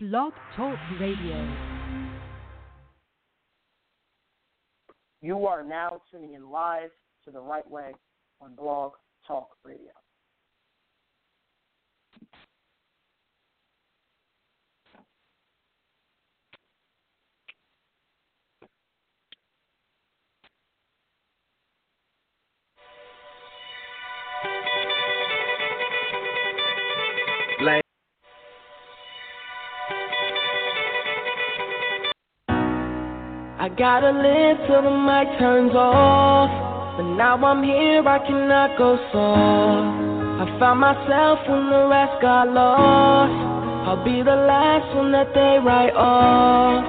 Blog Talk Radio. You are now tuning in live to The Right Way on Blog Talk Radio. I gotta live till the mic turns off, but now I'm here, I cannot go soft. I found myself when the rest got lost. I'll be the last one that they write off.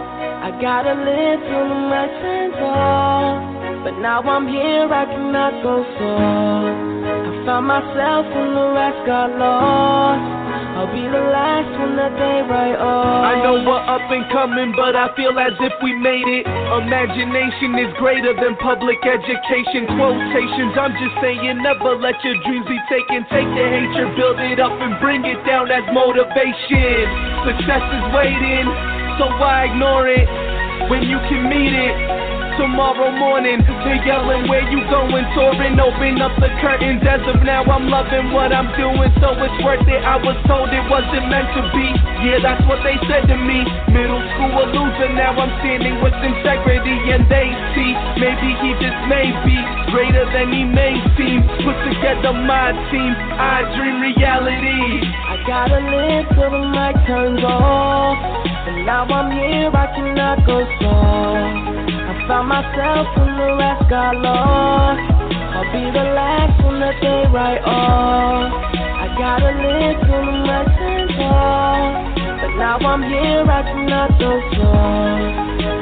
I gotta live till the mic turns off, but now I'm here, I cannot go soft. I found myself when the rest got lost. I'll be the last one that they write off. I know we're up and coming, but I feel as if we made it. Imagination is greater than public education. Quotations, I'm just saying, never let your dreams be taken. Take the hatred, build it up and bring it down as motivation. Success is waiting, so why ignore it when you can meet it? Tomorrow morning, they're yelling, where you going, touring? Open up the curtains. As of now, I'm loving what I'm doing, so it's worth it. I was told it wasn't meant to be. Yeah, that's what they said to me. Middle school a loser, now I'm standing with integrity. And they see, maybe he just may be greater than he may seem. Put together my team, I dream reality. I gotta live till the light turns off, and now I'm here, I cannot go slow. Found myself when the rest got lost. I'll be the last one that they write off. I gotta live till the rest is off, but now I'm here, I cannot go wrong.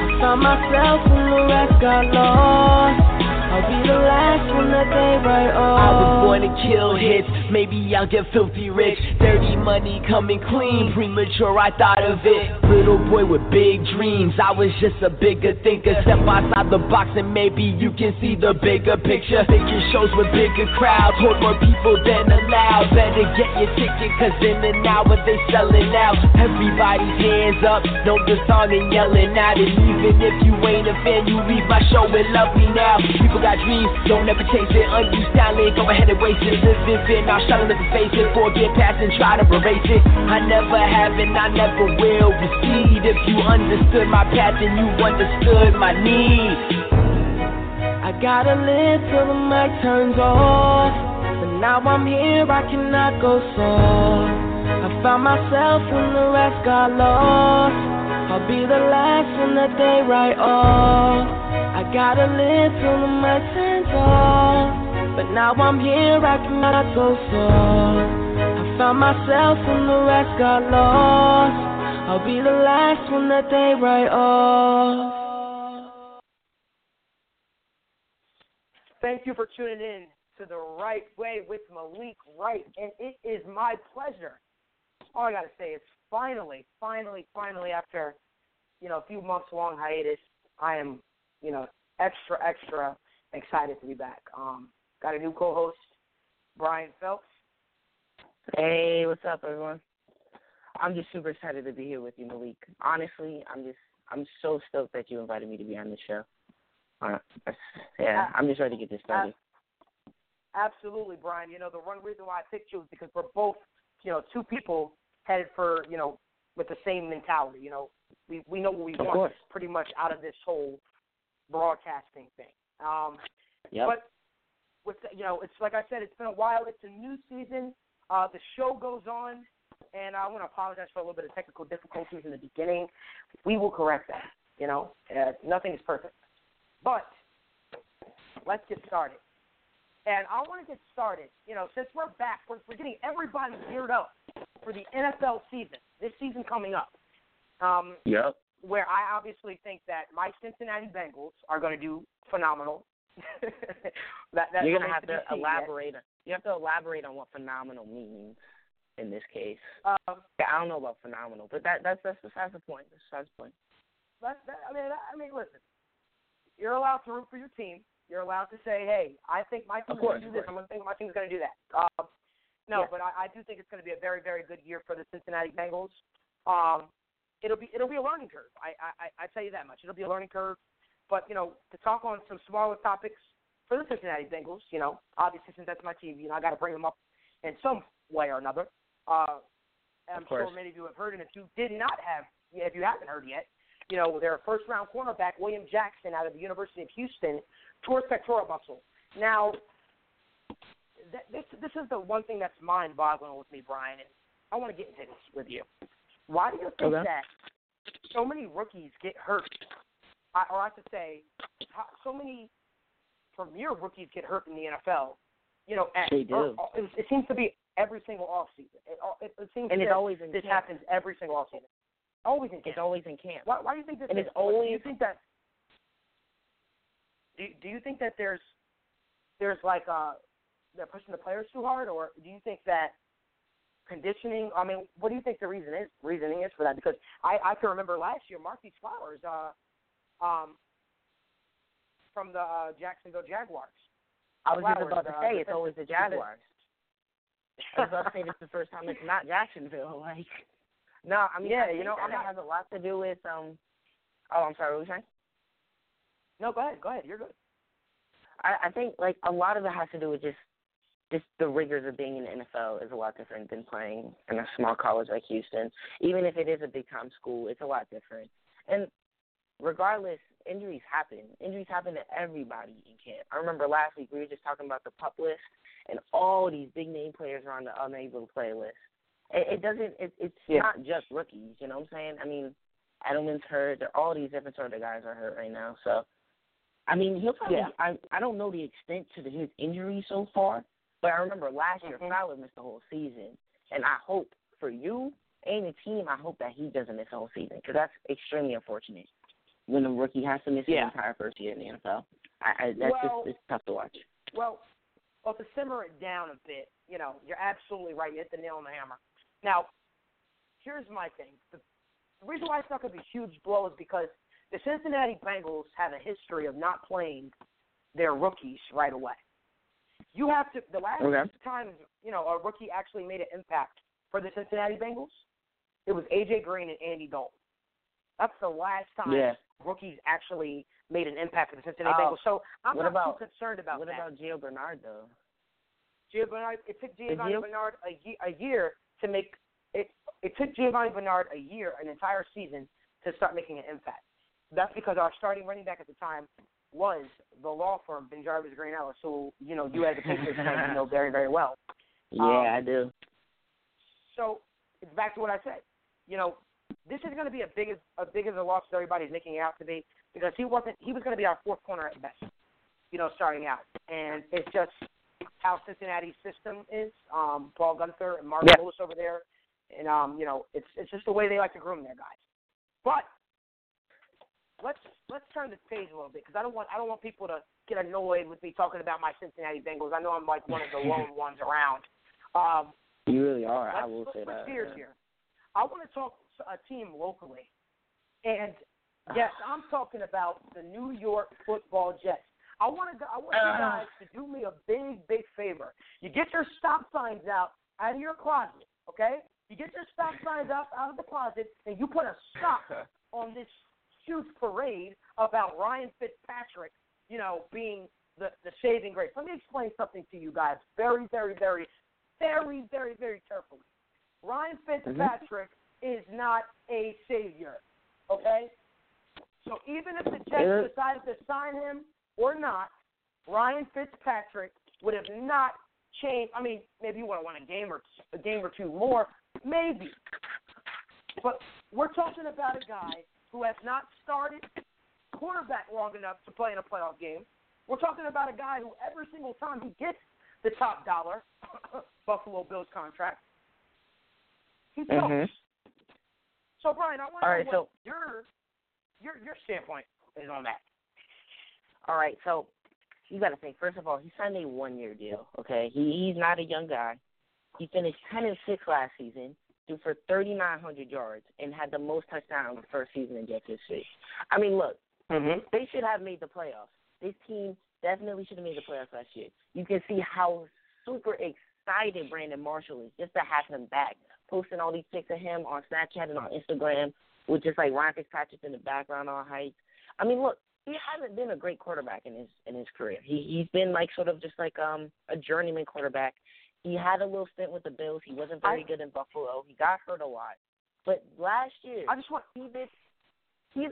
I found myself when the rest got lost. I'll be the last one that they write off. I was born to kill hits, maybe I'll get filthy rich. Dirty money coming clean, premature, I thought of it. Little boy with big dreams, I was just a bigger thinker. Step outside the box and maybe you can see the bigger picture. Bigger shows with bigger crowds, hold more people than allowed. Better get your ticket, cause in an hour they selling out. Everybody's hands up, no song and yelling out. And even if you ain't a fan, you leave my show and love me now. People got dreams, don't ever chase it. Unused talent, go ahead and waste it. Live in fear, now shut up and face it. Forget past and try to erase it. I never have and I never will recede. If you understood my path, then you understood my need. I gotta live till the mic turns off, but now I'm here, I cannot go soft. I found myself when the rest got lost. I'll be the last one that they write off. I gotta live till the mic turns off, but now I'm here, I cannot go far. I found myself when the rest got lost. I'll be the last one that they write off. Thank you for tuning in to The Right Way with Malik Wright, and it is my pleasure. All I gotta say is finally, after a few months long hiatus, I am extra excited to be back. Got a new co-host, Brian Phelps. Hey, what's up, everyone? I'm just super excited to be here with you, Malik. Honestly, I'm so stoked that you invited me to be on this show. I'm just ready to get this started. Absolutely, Brian. The one reason why I picked you is because we're both, two people headed for, with the same mentality. We know what we want pretty much out of this whole broadcasting thing. But it's like I said, it's been a while. It's a new season. The show goes on, and I want to apologize for a little bit of technical difficulties in the beginning. We will correct that. Nothing is perfect, but let's get started. And I want to get started. Since we're back, we're getting everybody geared up for the NFL season. This season coming up. Where I obviously think that my Cincinnati Bengals are going to do phenomenal. that you're gonna have to elaborate. You have to elaborate on what phenomenal means in this case. I don't know about phenomenal, but that's besides the point. I mean, listen. You're allowed to root for your team. You're allowed to say, "Hey, I think my team's going to do this. I'm going to think my team's going to do that." But I do think it's going to be a very, very good year for the Cincinnati Bengals. it'll be a learning curve. I tell you that much. It'll be a learning curve. But, you know, to talk on some smaller topics for the Cincinnati Bengals, you know, obviously since that's my team, you know, I got to bring them up in some way or another. I'm sure many of you have heard, and if you did not have, if you haven't heard yet, you know, their first-round cornerback, William Jackson, out of the University of Houston, tore pectoral muscle. Now, this is the one thing that's mind-boggling with me, Brian, and I want to get into this with you. Why do you think that so many rookies get hurt, or I should say, so many premier rookies get hurt in the NFL? You know, it seems to be every single offseason. It seems and that it always this camp. Happens every single offseason. Always in camp. It's always in camp. Why do you think this? And is? It's always. Do you think that? Do you think that there's like they're pushing the players too hard, or do you think that conditioning? I mean, what do you think the reasoning is for that? Because I can remember last year, Marquise Flowers, from the Jacksonville Jaguars. I was just about to say it's always the Jaguars. I was about to say this is the first time it's not Jacksonville. Like, no, I mean, yeah, you know, it has a lot to do with. Oh, I'm sorry, what were you saying? No, go ahead, you're good. I think like a lot of it has to do with just the rigors of being in the NFL is a lot different than playing in a small college like Houston. Even if it is a big time school, it's a lot different. And regardless, injuries happen. Injuries happen to everybody in camp. I remember last week we were just talking about the PUP list, and all these big name players are on the unable to play list. It's not just rookies, you know what I'm saying? I mean, Edelman's hurt. All these different sort of guys are hurt right now. So, I mean, he'll probably I don't know the extent to his injury so far, but I remember last year Fowler missed the whole season, and I hope for you and the team, I hope that he doesn't miss the whole season because that's extremely unfortunate when a rookie has to miss the entire first year in the NFL. It's tough to watch. Well, to simmer it down a bit, you know, you're absolutely right. You hit the nail on the hammer. Now, here's my thing. The reason why it's not going to be a huge blow is because the Cincinnati Bengals have a history of not playing their rookies right away. You have to – the last time, you know, a rookie actually made an impact for the Cincinnati Bengals, it was A.J. Green and Andy Dalton. That's the last time rookies actually made an impact for the Cincinnati Bengals. So I'm not too concerned about that. What about Gio Bernard, though? It took Giovanni Bernard a year to make it. It took Giovanni Bernard a year, an entire season, to start making an impact. That's because our starting running back at the time was the law firm Ben Jarvis Green Ellis, who you know you as a Patriots fan know very very well. Yeah, I do. So it's back to what I said. You know, this is going to be a big as a loss as everybody's making it out to be because he was going to be our fourth corner at best. You know, starting out, and it's just how Cincinnati's system is. Paul Gunther and Mark Lewis over there, and you know, it's just the way they like to groom their guys. But let's turn the page a little bit because I don't want people to get annoyed with me talking about my Cincinnati Bengals. I know I'm like one of the lone ones around. You really are. I will say that. Here. I want to talk to a team locally, and yes, I'm talking about the New York Football Jets. I want you guys to do me a big favor. You get your stop signs out of your closet, okay? You get your stop signs out of the closet, and you put a stop on this huge parade about Ryan Fitzpatrick, you know, being the saving grace. Let me explain something to you guys very, very, very, very, very, very carefully. Ryan Fitzpatrick is not a savior, okay? So even if the Jets decided to sign him, or not, Ryan Fitzpatrick would have not changed. I mean, maybe you would have won a game or two more, maybe. But we're talking about a guy who has not started quarterback long enough to play in a playoff game. We're talking about a guy who every single time he gets the top dollar Buffalo Bills contract, he goes. So, Brian, I want to know what your standpoint is on that. All right, so you got to think. First of all, he signed a one-year deal. Okay, he's not a young guy. He finished 10-6 last season, threw for 3,900 yards, and had the most touchdowns the first season in Jets history. I mean, look, they should have made the playoffs. This team definitely should have made the playoffs last year. You can see how super excited Brandon Marshall is just to have him back, posting all these pics of him on Snapchat and on Instagram. with just like Ryan Fitzpatrick in the background, all hype. I mean, look, he hasn't been a great quarterback in his career. He's been like sort of just like a journeyman quarterback. He had a little stint with the Bills. He wasn't very good in Buffalo. He got hurt a lot. But last year, he's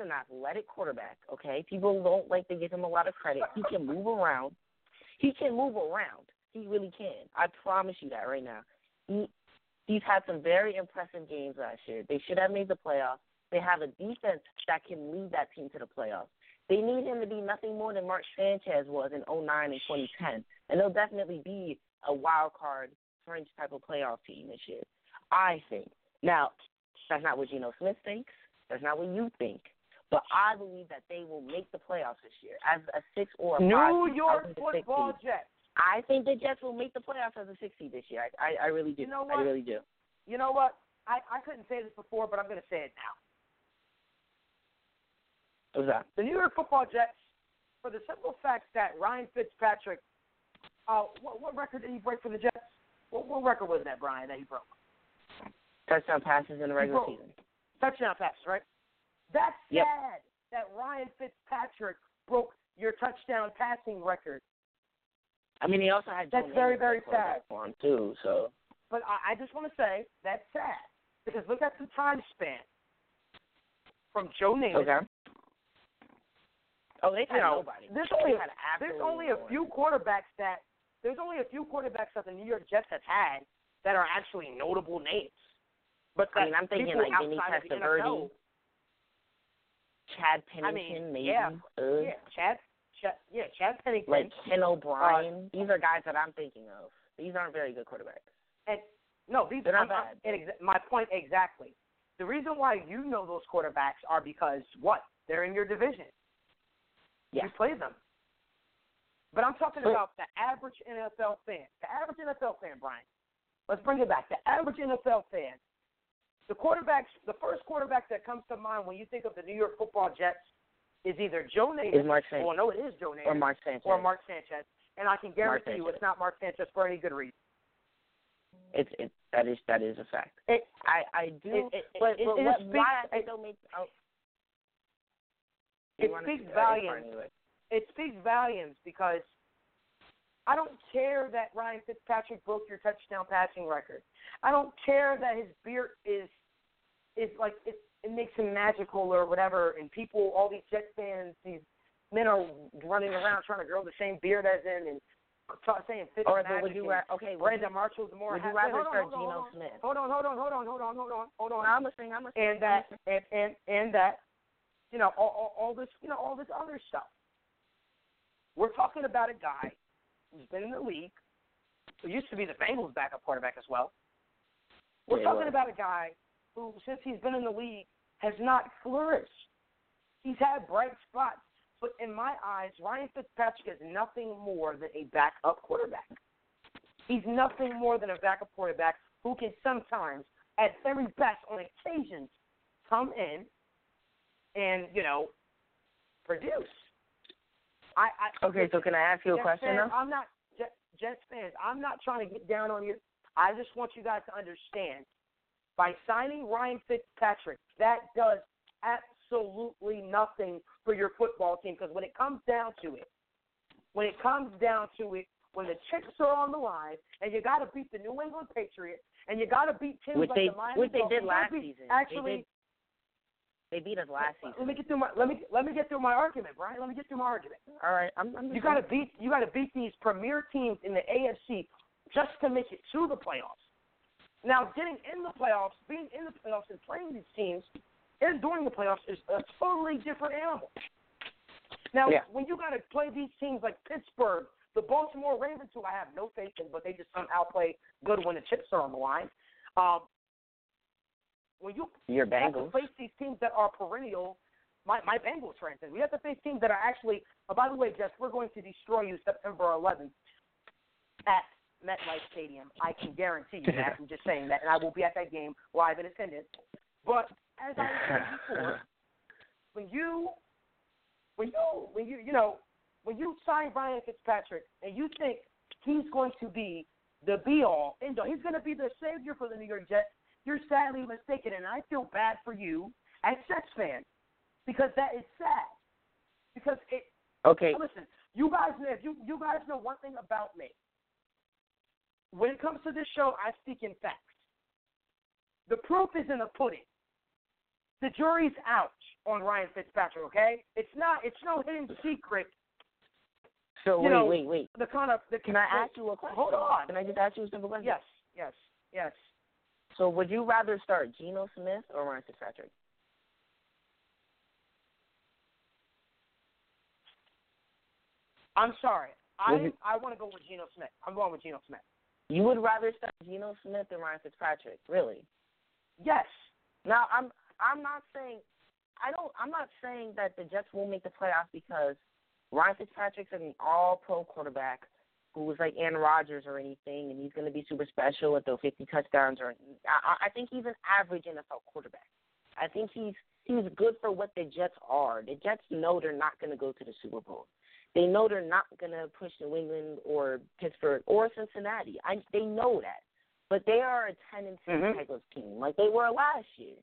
an athletic quarterback, okay? People don't like to give him a lot of credit. He can move around. He really can. I promise you that right now. He's had some very impressive games last year. They should have made the playoffs. They have a defense that can lead that team to the playoffs. They need him to be nothing more than Mark Sanchez was in 2009 and 2010, and they'll definitely be a wild card fringe type of playoff team this year, I think. Now, that's not what Geno Smith thinks. That's not what you think. But I believe that they will make the playoffs this year as a 6 or a 5. New York Football Jets. I think the Jets will make the playoffs as a 6 seed this year. I really do. You know what? I really do. You know what? I couldn't say this before, but I'm going to say it now. What's that? The New York Football Jets, for the simple fact that Ryan Fitzpatrick, what record did he break for the Jets? What record was that, Brian, that he broke? Touchdown passes in the regular season. Touchdown passes, right? That's sad that Ryan Fitzpatrick broke your touchdown passing record. I mean, he also had. That's very, very sad for him too. So. But I just want to say that's sad because look at the time span from Joe Namath. Okay. Oh, they had nobody. There's only a few quarterbacks that the New York Jets have had that are actually notable names. But I mean, I'm thinking like Vinny Testaverde, Chad Pennington, maybe. Yeah, Chad Pennington, like Ken O'Brien. These are guys that I'm thinking of. These aren't very good quarterbacks. They're not bad. My point exactly. The reason why you know those quarterbacks are because what? They're in your division. Yeah. You play them. But I'm talking about the average NFL fan. The average NFL fan, Brian. Let's bring it back. The average NFL fan. The first quarterback that comes to mind when you think of the New York Football Jets is either Joe Namath. It is Joe Namath. Or Mark Sanchez. And I can guarantee you it's not Mark Sanchez for any good reason. That is a fact. It speaks volumes. It speaks volumes because I don't care that Ryan Fitzpatrick broke your touchdown passing record. I don't care that his beard is like it makes him magical or whatever. And people, all these Jets fans, these men are running around trying to grow the same beard as him and saying Fitzpatrick. Or would you rather? Okay, Brandon Marshall's more. Would you rather start Geno Smith? Hold on. I'm listening. And that. You know, all this other stuff. We're talking about a guy who's been in the league, who used to be the Bengals' backup quarterback as well. We're talking about a guy who, since he's been in the league, has not flourished. He's had bright spots. But in my eyes, Ryan Fitzpatrick is nothing more than a backup quarterback. He's nothing more than a backup quarterback who can sometimes, at very best, on occasions, come in and, you know, produce. Okay, so can I ask you a question now? I'm not Jets fans. I'm not trying to get down on you. I just want you guys to understand. By signing Ryan Fitzpatrick, that does absolutely nothing for your football team. Because when it comes down to it, when the chips are on the line, and you got to beat the New England Patriots, and you got to beat teams like the Miami Dolphins, which they did last season. Actually. They beat us last season. Let me get through my argument. All right, you got to beat these premier teams in the AFC just to make it to the playoffs. Now, being in the playoffs, and playing these teams, and during the playoffs is a totally different animal. Now, when you got to play these teams like Pittsburgh, the Baltimore Ravens, who I have no faith in, but they just somehow play good when the chips are on the line. When you have to face these teams that are perennial, my Bengals, for instance, we have to face teams that are actually, by the way, Jess, we're going to destroy you September 11th at MetLife Stadium. I can guarantee you that. I'm just saying that, and I will be at that game live in attendance. But as I said before, when you sign Ryan Fitzpatrick and you think he's going to be the be all, he's going to be the savior for the New York Jets. you're sadly mistaken, and I feel bad for you as Jets fans because that is sad. Because it. Okay. Listen, you guys, if you guys know one thing about me. When it comes to this show, I speak in facts. The proof is in the pudding. The jury's out on Ryan Fitzpatrick. Okay, it's not. It's no hidden secret. So wait. The kind of the, can I ask you a question? Hold on. Can I just ask you a simple question? Yes. So would you rather start Geno Smith or Ryan Fitzpatrick? I'm sorry. I want to go with Geno Smith. I'm going with Geno Smith. You would rather start Geno Smith than Ryan Fitzpatrick, really? Yes. Now I'm not saying that the Jets won't make the playoffs because Ryan Fitzpatrick's an all-pro quarterback who was like Aaron Rodgers or anything, and he's going to be super special and throw 50 touchdowns. Or I think he's an average NFL quarterback. I think he's good for what the Jets are. The Jets know they're not going to go to the Super Bowl. They know they're not going to push New England or Pittsburgh or Cincinnati. They know that. But they are a 10-2 type of team, like they were last year.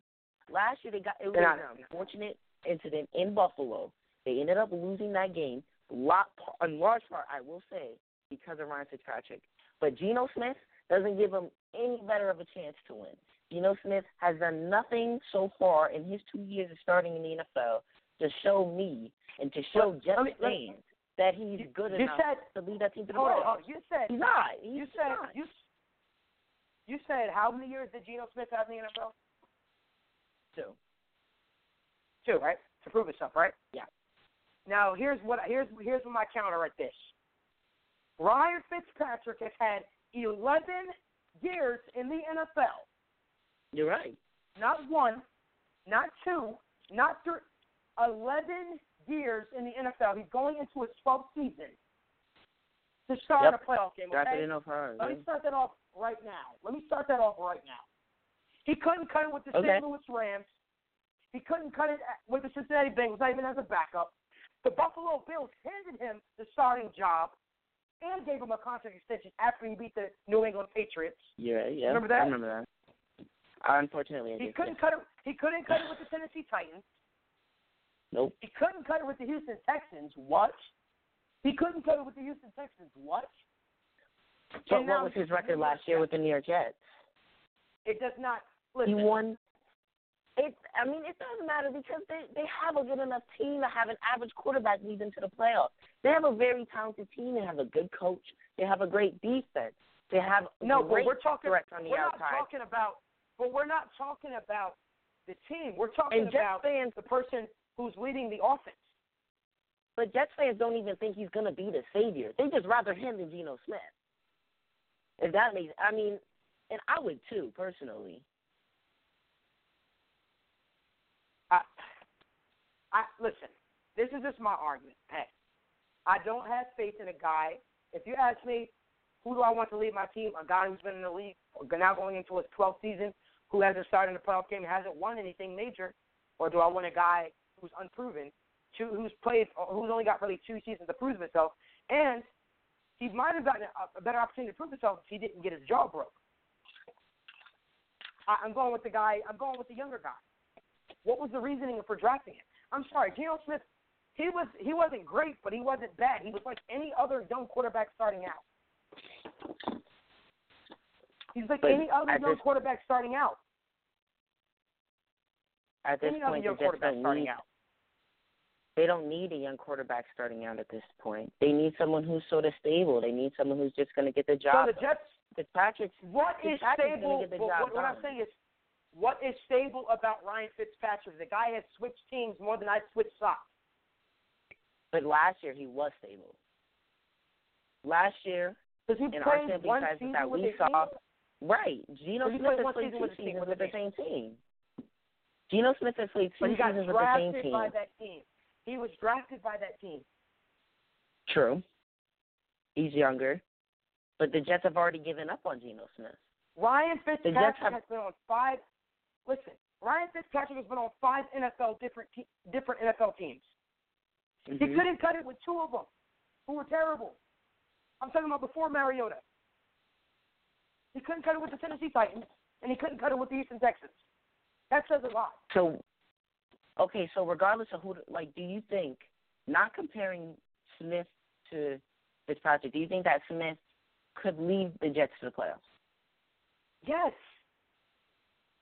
Last year it was an unfortunate incident in Buffalo. They ended up losing that game, in large part, I will say, because of Ryan Fitzpatrick. But Geno Smith doesn't give them any better of a chance to win. Geno Smith has done nothing so far in his 2 years of starting in the NFL to show me and to show Jets fans that he's good enough to lead that team to the playoffs. He's not. You said how many years did Geno Smith have in the NFL? Two, right? To prove himself, right? Yeah. Now here's my counter at this. Ryan Fitzpatrick has had 11 years in the NFL. You're right. Not one, not two, not three. 11 years in the NFL. He's going into his 12th season to start a playoff game. Okay? Let me start that off right now. He couldn't cut it with the St. Louis Rams. He couldn't cut it with the Cincinnati Bengals, not even as a backup. The Buffalo Bills handed him the starting job and gave him a contract extension after he beat the New England Patriots. Yeah. Remember that? I remember that. Unfortunately, he couldn't cut it with the Tennessee Titans. Nope. He couldn't cut it with the Houston Texans. What? So what was his record last year with the New York Jets? It does not. Listen. He won. It doesn't matter because they have a good enough team to have an average quarterback lead them to the playoffs. They have a very talented team. They have a good coach. They have a great defense. They have great threats on the outside. We're not talking about the team. We're talking about the person who's leading the offense. But Jets fans don't even think he's going to be the savior. They just rather him than Geno Smith. If that makes – and I would too, personally. Listen, this is just my argument. Hey, I don't have faith in a guy. If you ask me who do I want to lead my team, a guy who's been in the league, now going into his 12th season, who hasn't started a playoff game, hasn't won anything major, or do I want a guy – who's unproven, who's only got really 2 seasons to prove himself, and he might have gotten a better opportunity to prove himself if he didn't get his jaw broke. I'm going with the younger guy. What was the reasoning for drafting him? I'm sorry, Geno Smith, he wasn't great, but he wasn't bad. He was like any other young quarterback starting out. At this point, the Jets they don't need a young quarterback starting out at this point. They need someone who's sort of stable. They need someone who's just going to get the job. So the Jets, what I'm saying is, what is stable about Ryan Fitzpatrick? The guy has switched teams more than I switched socks. But last year he was stable. Last year, in our sample sizes that we saw, Geno Smith has played 2 seasons with the same team. Geno Smith has played 2 seasons with the same team. He was drafted by that team. True. He's younger. But the Jets have already given up on Geno Smith. Ryan Fitzpatrick has been on 5 NFL different NFL teams. Mm-hmm. He couldn't cut it with 2 of them who were terrible. I'm talking about before Mariota. He couldn't cut it with the Tennessee Titans. and he couldn't cut it with the Houston Texans. That says a lot. So, okay, so regardless of who, like, do you think, not comparing Smith to Fitzpatrick, do you think that Smith could lead the Jets to the playoffs? Yes.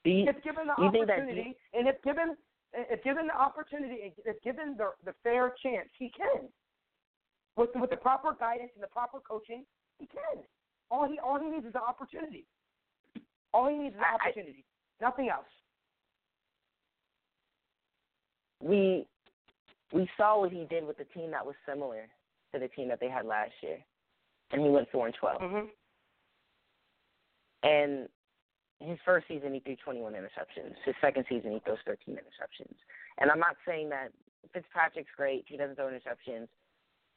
If given the opportunity, and if given the fair chance, he can. With the proper guidance and the proper coaching, he can. All he needs is the opportunity. All he needs is the opportunity. Nothing else. We saw what he did with the team that was similar to the team that they had last year, and he went 4-12. Mm-hmm. And his first season, he threw 21 interceptions. His second season, he throws 13 interceptions. And I'm not saying that Fitzpatrick's great. He doesn't throw interceptions.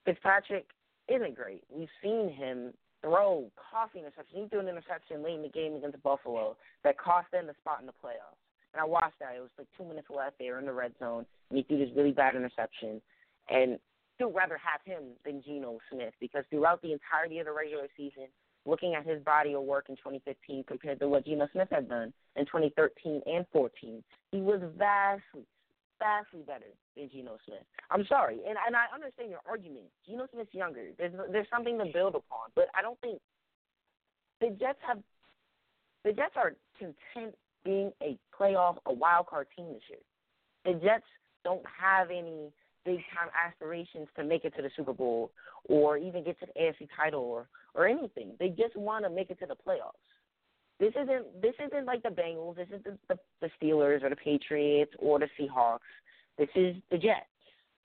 Fitzpatrick isn't great. We've seen him throw costly interceptions. He threw an interception late in the game against Buffalo that cost them the spot in the playoffs. And I watched that. It was like 2 minutes left. They were in the red zone, and he threw this really bad interception. And still rather have him than Geno Smith, because throughout the entirety of the regular season, looking at his body of work in 2015 compared to what Geno Smith had done in 2013 and 14, he was vastly better than Geno Smith. I'm sorry, and I understand your argument. Geno Smith's younger. There's something to build upon, but I don't think the Jets are content being a wild card team this year. The Jets don't have any big-time aspirations to make it to the Super Bowl or even get to the AFC title or anything. They just want to make it to the playoffs. This isn't like the Bengals. This isn't the Steelers or the Patriots or the Seahawks. This is the Jets.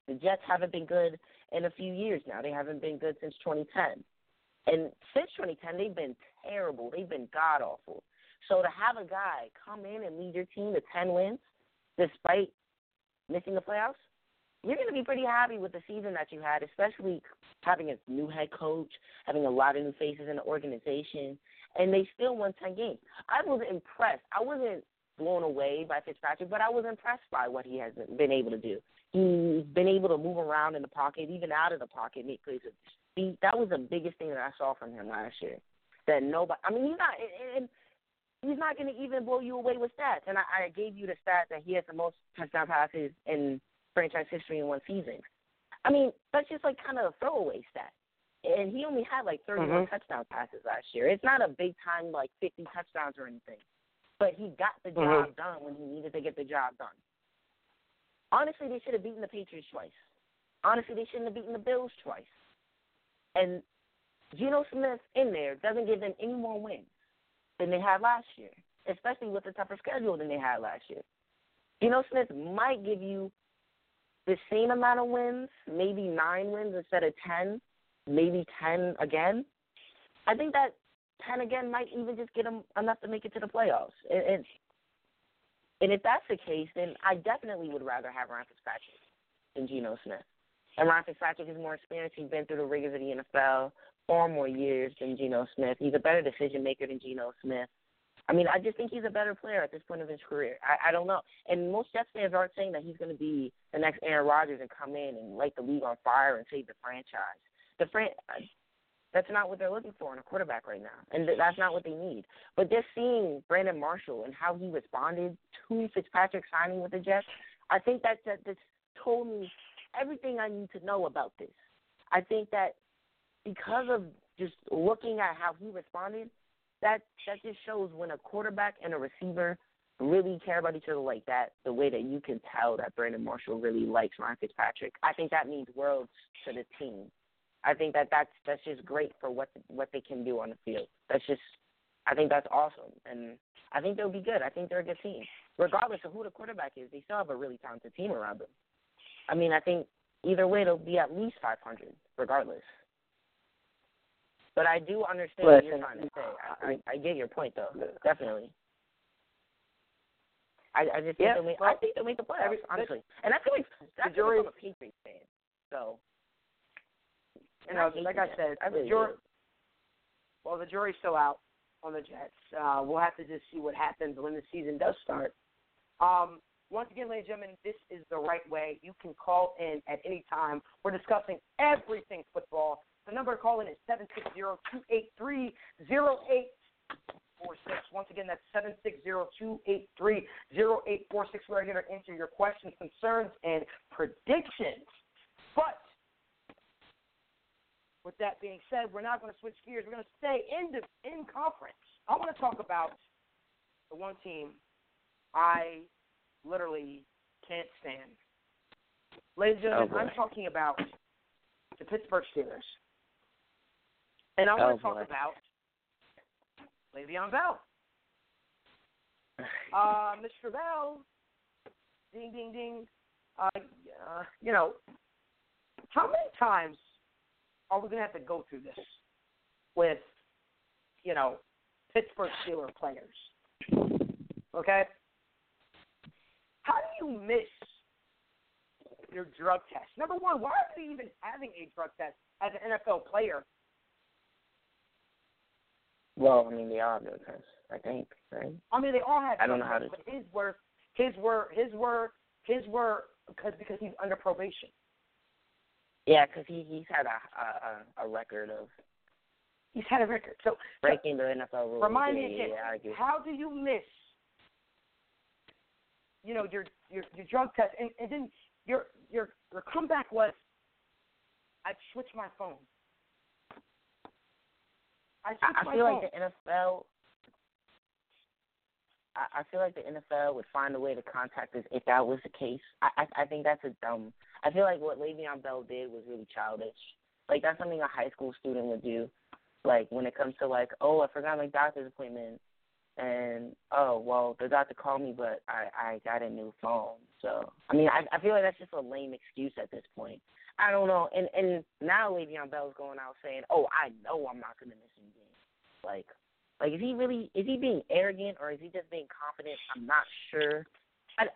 The Jets haven't been good in a few years now. They haven't been good since 2010. And since 2010, they've been terrible. They've been god-awful. So to have a guy come in and lead your team to 10 wins despite missing the playoffs, you're going to be pretty happy with the season that you had, especially having a new head coach, having a lot of new faces in the organization, and they still won 10 games. I was impressed. I wasn't blown away by Fitzpatrick, but I was impressed by what he has been able to do. He's been able to move around in the pocket, even out of the pocket, make plays with his feet. That was the biggest thing that I saw from him last year. That nobody – I mean, he's not going to even blow you away with stats. And I gave you the stat that he has the most touchdown passes in – franchise history in one season. I mean, that's just like kind of a throwaway stat. And he only had like 31 touchdown passes last year. It's not a big time like 50 touchdowns or anything. But he got the job done when he needed to get the job done. Honestly, they should have beaten the Patriots twice. Honestly, they shouldn't have beaten the Bills twice. And Geno Smith in there doesn't give them any more wins than they had last year, especially with a tougher schedule than they had last year. Geno Smith might give you the same amount of wins, maybe 9 wins instead of 10, maybe 10 again. I think that 10 again might even just get them enough to make it to the playoffs. And if that's the case, then I definitely would rather have Ryan Fitzpatrick than Geno Smith. And Ryan Fitzpatrick is more experienced. He's been through the rigors of the NFL far more years than Geno Smith. He's a better decision maker than Geno Smith. I mean, I just think he's a better player at this point of his career. I don't know. And most Jets fans aren't saying that he's going to be the next Aaron Rodgers and come in and light the league on fire and save the franchise. That's not what they're looking for in a quarterback right now, and that's not what they need. But just seeing Brandon Marshall and how he responded to Fitzpatrick signing with the Jets, I think that's told me everything I need to know about this. I think that because of just looking at how he responded, That just shows when a quarterback and a receiver really care about each other like that, the way that you can tell that Brandon Marshall really likes Ryan Fitzpatrick. I think that means worlds to the team. I think that's just great for what they can do on the field. I think that's awesome, and I think they'll be good. I think they're a good team. Regardless of who the quarterback is, they still have a really talented team around them. I mean, I think either way they'll be at least 500, regardless. But I do understand what you're trying to say. I get your point, though. Definitely. I just think they'll make the playoffs, honestly. And that's coming from a Patriots fan. So, you know, like I said, the jury's still out on the Jets. We'll have to just see what happens when the season does start. Once again, ladies and gentlemen, this is The Right Way. You can call in at any time. We're discussing everything football. The number to call in is 760-283-08. Once again, that's 760-283-0846. We are here to answer your questions, concerns, and predictions. But with that being said, we're not going to switch gears. We're going to stay in conference. I want to talk about the one team I literally can't stand. Ladies and gentlemen, I'm talking about the Pittsburgh Steelers. And I want to talk about Le'Veon Bell. Mr. Bell, ding, ding, ding. You know, how many times are we going to have to go through this with, you know, Pittsburgh Steelers players? Okay? How do you miss your drug test? Number one, why are they even having a drug test as an NFL player? Well, I mean, they all have drug tests, I think, right? I mean, they all have. I don't know how to. But his were, because he's under probation. Yeah, because he's had a record of. He's had a record. So breaking the NFL rules. Remind me again. Yeah, how do you miss? You know, your drug test, and then your comeback was, I switched my phone. I feel like the NFL. I feel like the NFL would find a way to contact us if that was the case. I think that's a dumb. I feel like what Le'Veon Bell did was really childish. Like, that's something a high school student would do. Like, when it comes to, like, oh, I forgot my doctor's appointment, and oh, well, the doctor called me, but I got a new phone. So I mean, I feel like that's just a lame excuse at this point. I don't know, and now Le'Veon Bell's going out saying, "Oh, I know I'm not going to miss any games." Like is he being arrogant, or is he just being confident? I'm not sure.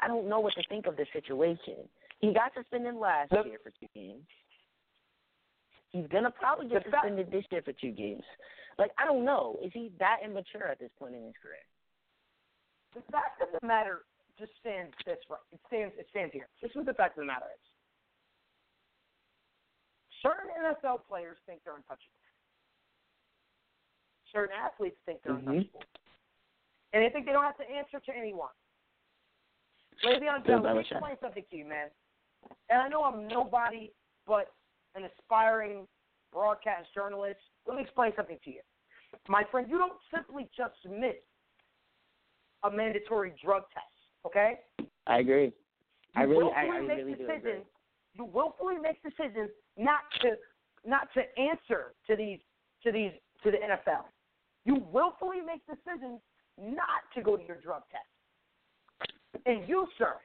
I don't know what to think of the situation. He got suspended last year for 2 games. He's gonna probably get suspended this year for 2 games. Like, I don't know, is he that immature at this point in his career? The fact of the matter just stands this right. It stands here. This is what the fact of the matter is. Certain NFL players think they're untouchable. Certain athletes think they're untouchable. And they think they don't have to answer to anyone. Le'Veon Bell, let me explain something to you, man. And I know I'm nobody but an aspiring broadcast journalist. Let me explain something to you. My friend, you don't simply just miss a mandatory drug test, okay? I agree. I really do agree. You willfully make decisions not to answer to the NFL. You willfully make decisions not to go to your drug test. And you, sir,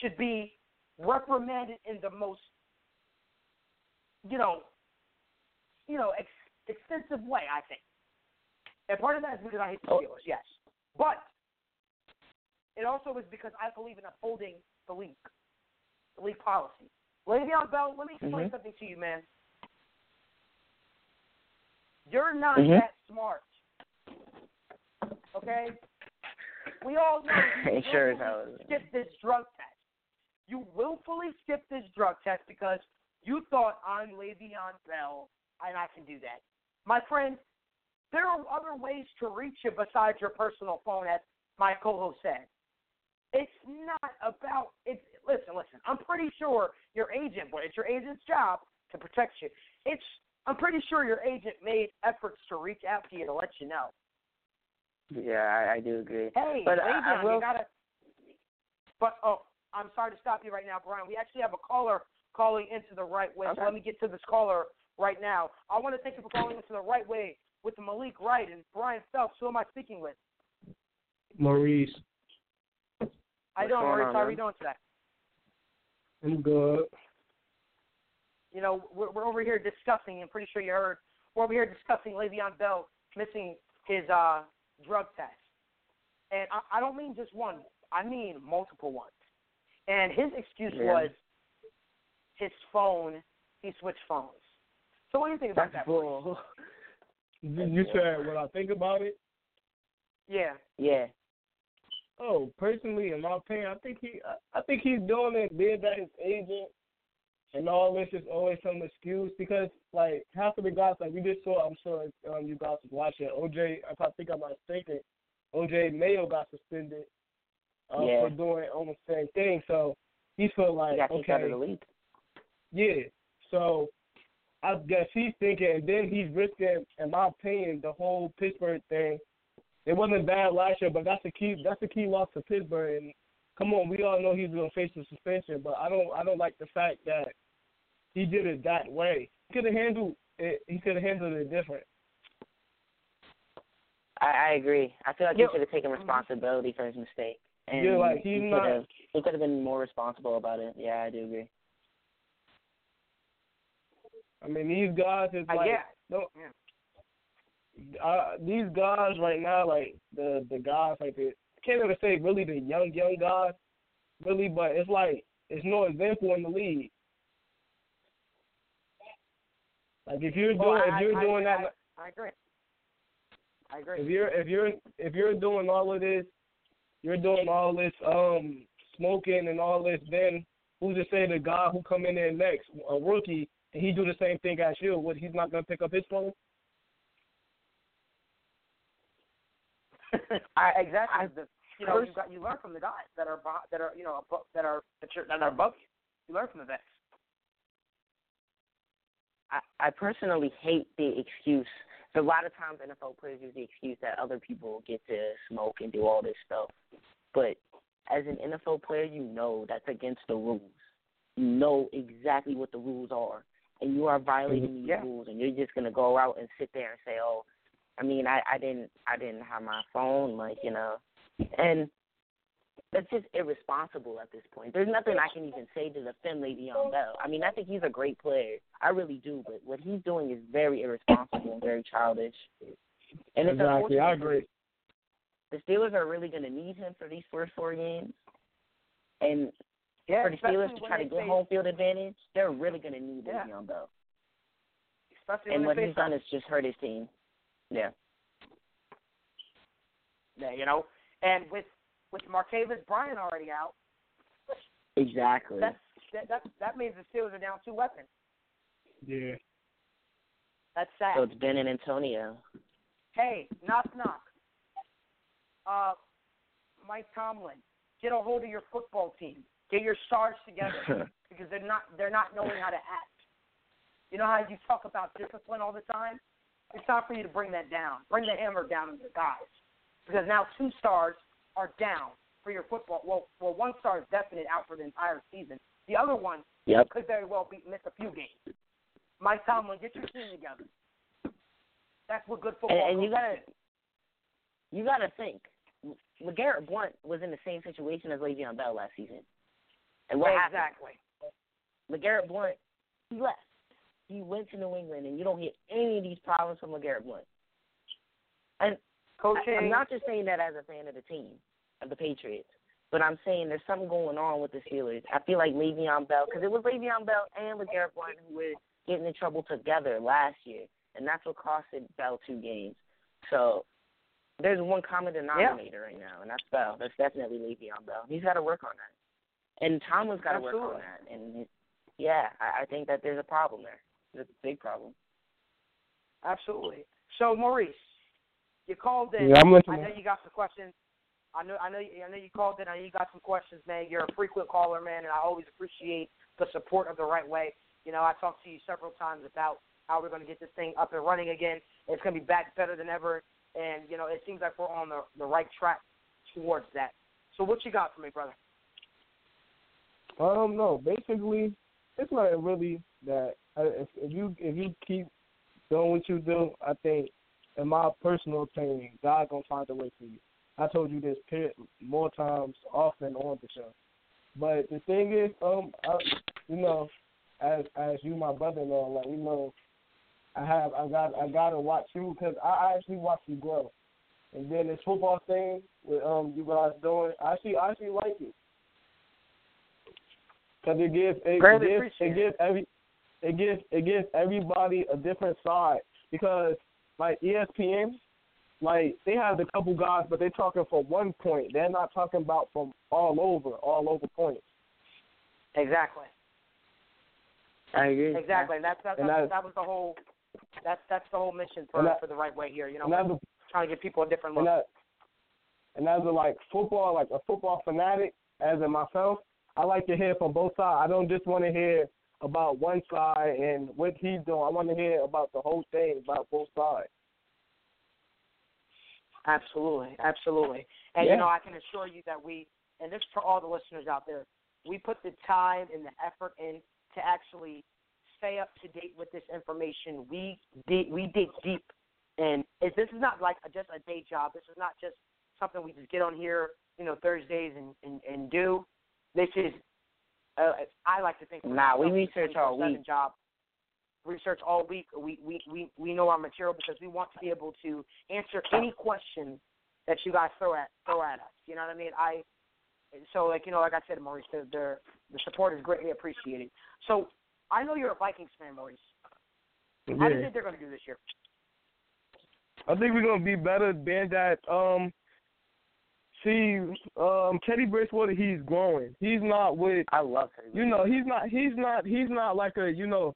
should be reprimanded in the most, you know, extensive way, I think. And part of that is because I hate the Steelers, yes. But it also is because I believe in upholding the league policy. Le'Veon Bell, let me explain something to you, man. You're not that smart, okay? We all know you sure skip this drug test. You willfully skipped this drug test because you thought, I'm Le'Veon Bell and I can do that. My friend, there are other ways to reach you besides your personal phone, as my co-host said. It's not about – listen, I'm pretty sure your agent, but it's your agent's job to protect you. I'm pretty sure your agent made efforts to reach out to you to let you know. Yeah, I do agree. Hey, but Le'Veon, you got to – but, oh, I'm sorry to stop you right now, Brian. We actually have a caller calling into the right way, so let me get to this caller right now. I want to thank you for calling into the right way with Malik Wright and Brian Phelps. Who am I speaking with? Maurice. I don't know, Maurice. How are you doing today? I'm good. You know, we're over here discussing, I'm pretty sure you heard, we're over here discussing Le'Veon Bell missing his drug test. And I don't mean just one. I mean multiple ones. And his excuse was his phone, he switched phones. So what do you think about that? Cool. You said what I think about it? Yeah. Yeah. Oh, personally, in my opinion, I think he's doing it being that his agent and all this is always some excuse because, like, half of the guys, like, we just saw, I'm sure you guys was watching, OJ, I think I'm not mistaken, OJ Mayo got suspended for doing almost the same thing. So he felt like, okay. Yeah. So I guess he's thinking, and then he's risking, in my opinion, the whole Pittsburgh thing. It wasn't bad last year, but that's a key loss to Pittsburgh. And come on, we all know he's going to face the suspension, but I don't like the fact that he did it that way. He could have handled it. He could have handled it different. I agree. I feel like he should have taken responsibility for his mistake, and like he could have been more responsible about it. Yeah, I do agree. I mean, these guys is like these guys right now, like the guys, like the, I can't even say really the young guys, really, but it's like it's no example in the league. Like if you're doing that, I agree. If you're doing all of this, you're doing all this smoking and all this. Then who's to say the guy who come in there next, a rookie, and he do the same thing as you? What, he's not gonna pick up his phone? Exactly. You learn from the guys that are above you. You learn from the vets. I personally hate the excuse. A lot of times NFL players use the excuse that other people get to smoke and do all this stuff. But as an NFL player, you know that's against the rules. You know exactly what the rules are. And you are violating these rules, and you're just going to go out and sit there and say, oh, I mean, I didn't have my phone, like, you know. And that's just irresponsible at this point. There's nothing I can even say to defend Le'Veon Bell. I mean, I think he's a great player. I really do. But what he's doing is very irresponsible and very childish. And it's exactly. I agree. The Steelers are really going to need him for these first four games. And for the Steelers to try to get home field advantage, they're really going to need Le'Veon Bell. Especially and what he's done is just hurt his team. Yeah. Yeah, you know, and with Martavis Bryant already out. Exactly. That means the Steelers are down two weapons. Yeah. That's sad. So it's Ben and Antonio. Hey, knock. Mike Tomlin, get a hold of your football team. Get your stars together because they're not knowing how to act. You know how you talk about discipline all the time? It's time for you to bring that down. Bring the hammer down on your guys because now two stars are down for your football. Well, one star is definite out for the entire season. The other one could very well miss a few games. Mike Tomlin, get your team together. That's what good football is. And you gotta think. Le'Garrette Blount was in the same situation as Le'Veon Bell last season. And what happened? Le'Garrette Blount, he left. He went to New England, and you don't get any of these problems from Le'Garrette Blount. And I'm not just saying that as a fan of the team, of the Patriots, but I'm saying there's something going on with the Steelers. I feel like Le'Veon Bell, because it was Le'Veon Bell and Le'Garrette Blount who were getting in trouble together last year, and that's what costed Bell two games. So there's one common denominator right now, and that's Bell. That's definitely Le'Veon Bell. He's got to work on that. And Tomlin's got to work on that. And I think that there's a problem there. It's a big problem. Absolutely. So, Maurice, you called in. Yeah, I know you got some questions. I know you called in. I know you got some questions, man. You're a frequent caller, man, and I always appreciate the support of the right way. You know, I talked to you several times about how we're going to get this thing up and running again. It's going to be back better than ever, and, you know, it seems like we're on the right track towards that. So what you got for me, brother? No, basically, it's not really that if you keep doing what you do, I think, in my personal opinion, God's going to find a way for you. I told you this more times off and on the show. But the thing is, you know, as you, my brother-in-law, like, you know, I got to watch you because I actually watch you grow. And then this football thing with you guys doing, I actually like it. Because it gives everybody a different side because, like, ESPN, like, they have a couple guys, but they're talking from one point. They're not talking about from all over points. Exactly. I agree. Exactly. And that's the whole mission for the right way here. You know, trying to give people a different look. And as a football fanatic, as in myself, I like to hear from both sides. I don't just want to hear about one side and what he's doing. I want to hear about the whole thing, about both sides. Absolutely. And, yeah. You know, I can assure you that we, and this is for all the listeners out there, we put the time and the effort in to actually stay up to date with this information. We dig deep. And this is not just a day job. This is not just something we just get on here, you know, Thursdays and do. This is, I like to think. Nah, we research all week. Job. Research all week. We know our material because we want to be able to answer any question that you guys throw at us. You know what I mean? Like I said, Maurice, the support is greatly appreciated. So I know you're a Vikings fan, Maurice. Yeah. How do you think they're going to do this year? I think we're going to be better than that. Teddy Bridgewater, he's growing. He's not with. I love Teddy. You know, he's not like a, you know,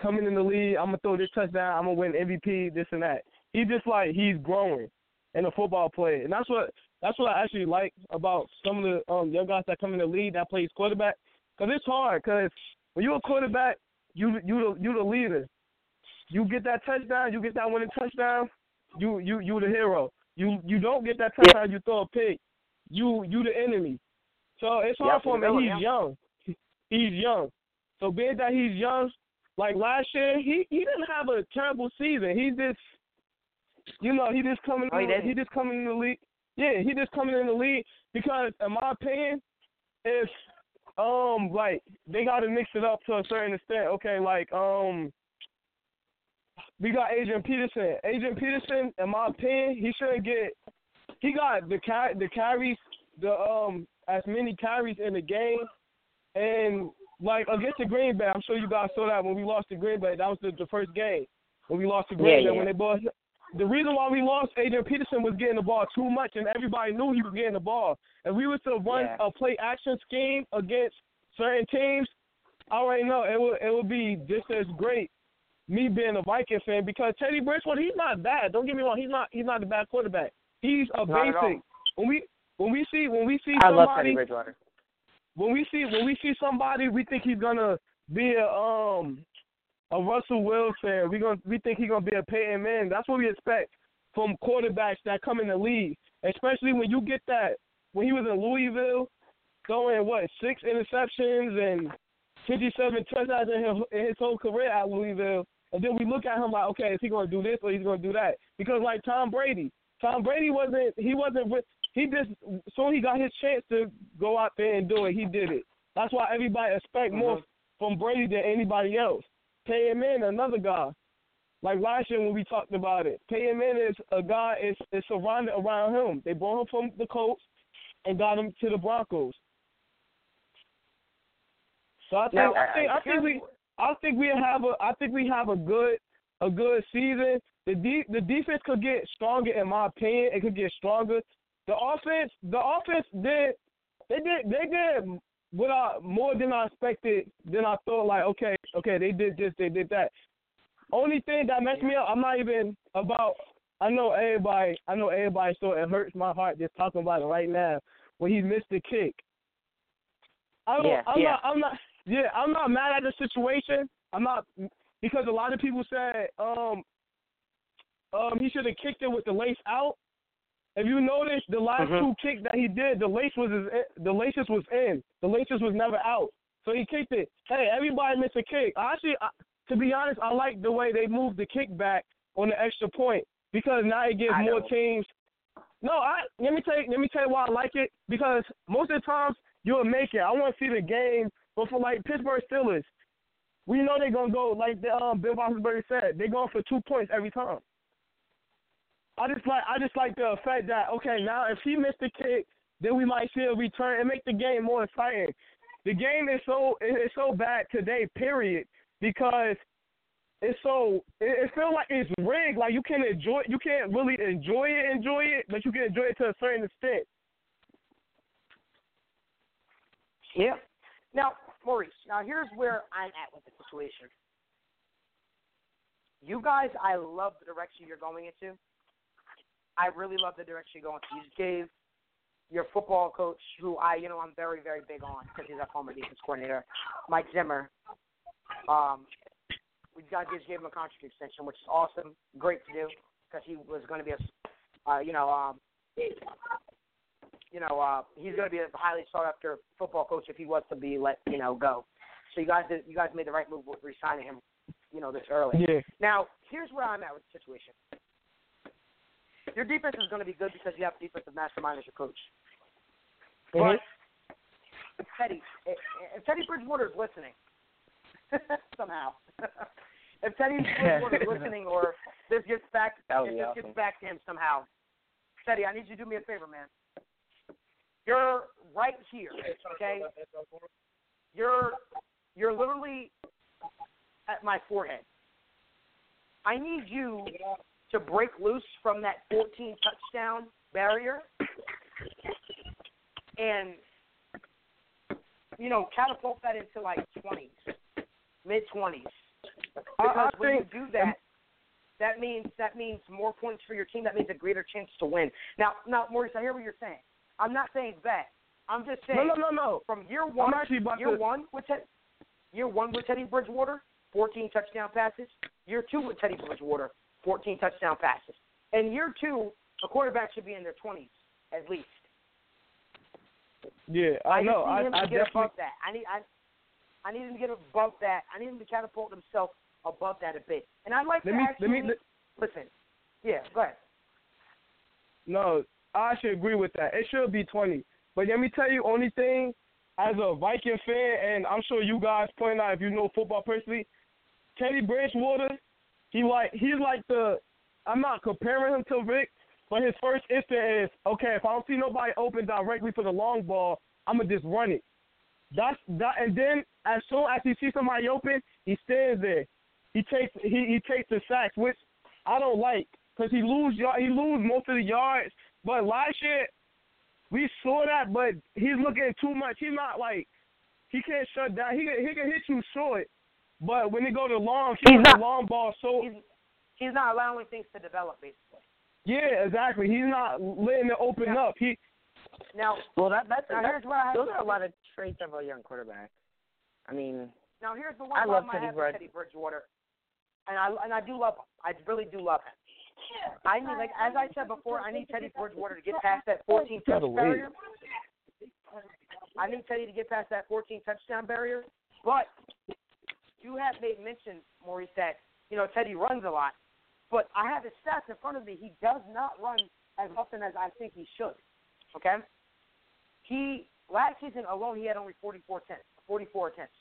coming in the league, I'm going to throw this touchdown, I'm going to win MVP, this and that. He's just like, he's growing in a football player. And that's what I actually like about some of the young guys that come in the league that plays quarterback. Because it's hard, because when you're a quarterback, you're the leader. You get that touchdown, you get that winning touchdown, you're the hero. You don't get that touchdown, you throw a pick. You the enemy. So it's hard for him, and he's young. He's young. So being that he's young, like last year, he didn't have a terrible season. He just, you know, he just coming in the league. Yeah, he just coming in the league because, in my opinion, if they got to mix it up to a certain extent. Okay, we got Adrian Peterson. Adrian Peterson, in my opinion, he shouldn't get. He got the carries, as many carries in the game, and. Like, against the Green Bay, I'm sure you guys saw that when we lost to Green Bay. That was the first game when we lost to Green Bay. Yeah. When they ball, the reason why we lost, Adrian Peterson was getting the ball too much, and everybody knew he was getting the ball. If we were to run a play-action scheme against certain teams, I already know it would be just as great, me being a Viking fan, because Teddy Bridgewater, he's not bad. Don't get me wrong. He's not a bad quarterback. He's a basic. When we see somebody – I love Teddy Bridgewater. When we see somebody, we think he's gonna be a Russell Wilson. We think he's gonna be a Peyton Manning. That's what we expect from quarterbacks that come in the league. Especially when you get that when he was in Louisville, throwing 6 interceptions and 57 touchdowns in his whole career at Louisville. And then we look at him like, okay, is he gonna do this or he's gonna do that? Because like Tom Brady he just soon he got his chance to go out there and do it. He did it. That's why everybody expect more from Brady than anybody else. Peyton Manning, another guy. Like last year when we talked about it, Peyton Manning is a guy is surrounded around him. They brought him from the Colts and got him to the Broncos. So I think we have a good season. The defense could get stronger, in my opinion. It could get stronger. The offense did more than I expected, than I thought. Like, okay, they did this, they did that. Only thing that messed me up, I'm not even about. I know everybody. So it hurts my heart just talking about it right now. When he missed the kick, I'm not mad at the situation. I'm not, because a lot of people said he should have kicked it with the lace out. If you notice, the last two kicks that he did, the laces was in. The laces was never out. So he kicked it. Hey, everybody missed a kick. To be honest, I like the way they moved the kick back on the extra point because now it gives more teams. No, let me tell you why I like it, because most of the times you'll make it. I want to see the game, but for like Pittsburgh Steelers, we know they're gonna go like the Bill Roethlisberger said, they're going for 2 points every time. I just like the fact that, okay, now if he missed the kick, then we might see a return and make the game more exciting. The game is so bad today, period, because it feels like it's rigged. Like you can't really enjoy it, but you can enjoy it to a certain extent. Yeah, Now, Maurice, now here's where I'm at with the situation. You guys, I love the direction you're going into. I really love the direction you're going to. You gave your football coach, who I'm very, very big on because he's our former defense coordinator, Mike Zimmer. We just gave him a contract extension, which is awesome, great to do, because he was going to be he's going to be a highly sought-after football coach if he was to be let, go. So you guys made the right move with re-signing him, this early. Yeah. Now, here's where I'm at with the situation. Your defense is going to be good because you have a defensive mastermind as your coach. Mm-hmm. But if Teddy Bridgewater is listening, somehow, if Teddy Bridgewater is listening or this gets back, gets back to him somehow, Teddy, I need you to do me a favor, man. You're right here, okay? You're literally at my forehead. I need you to break loose from that 14 touchdown barrier and, catapult that into like 20s, mid-20s. Because when you do that, that means more points for your team. That means a greater chance to win. Now, Maurice, I hear what you're saying. I'm not saying that. I'm just saying no. From year one with Teddy Bridgewater, 14 touchdown passes. Year two with Teddy Bridgewater, 14 touchdown passes. And year two, a quarterback should be in their 20s at least. Yeah, I know. I need him to get above that. I need him to catapult himself above that a bit. And I'd like listen. Yeah, go ahead. No. I should agree with that. It should be 20. But let me tell you, only thing, as a Viking fan, and I'm sure you guys point out if you know football personally, Teddy Bridgewater, I'm not comparing him to Vic, but his first instinct is, okay, if I don't see nobody open directly for the long ball, I'm going to just run it. And then as soon as he sees somebody open, he stands there. He takes the sacks, which I don't like because he loses most of the yards. But last year, we saw that, but he's looking too much. He's not he can't shut down. He can hit you short, but when he go to long, he's not long ball. So he's not allowing things to develop, basically. Yeah, exactly. He's not letting it open up. Those are a lot of traits of a young quarterback. I mean, now here's the one problem I have with Teddy Bridgewater, and I do love him. I really do love him. I need, as I said before, I need Teddy Bridgewater to get past that 14-touch barrier. I need Teddy to get past that 14-touchdown barrier. But you have made mention, Maurice, that, Teddy runs a lot. But I have his stats in front of me. He does not run as often as I think he should. Okay? Last season alone, he had only 44 attempts.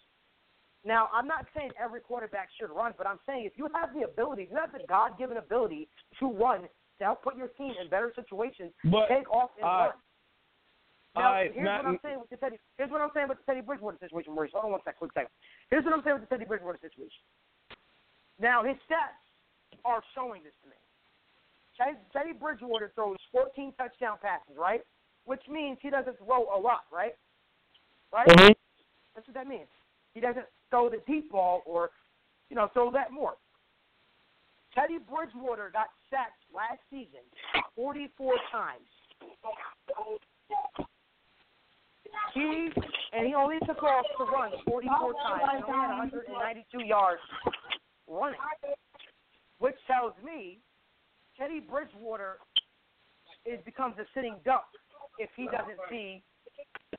Now, I'm not saying every quarterback should run, but I'm saying if you have the ability, if you have the God-given ability to run, to help put your team in better situations, take off and run. Here's what I'm saying with the Teddy Bridgewater situation, Maurice. Hold on one second, quick second. Here's what I'm saying with the Teddy Bridgewater situation. Now, his stats are showing this to me. Teddy Bridgewater throws 14 touchdown passes, right? Which means he doesn't throw a lot, right? Right? Mm-hmm. That's what that means. He doesn't throw the deep ball or, throw that more. Teddy Bridgewater got sacked last season 44 times. He only took off to run 44 times and only had 192 yards running, which tells me Teddy Bridgewater becomes a sitting duck if he doesn't see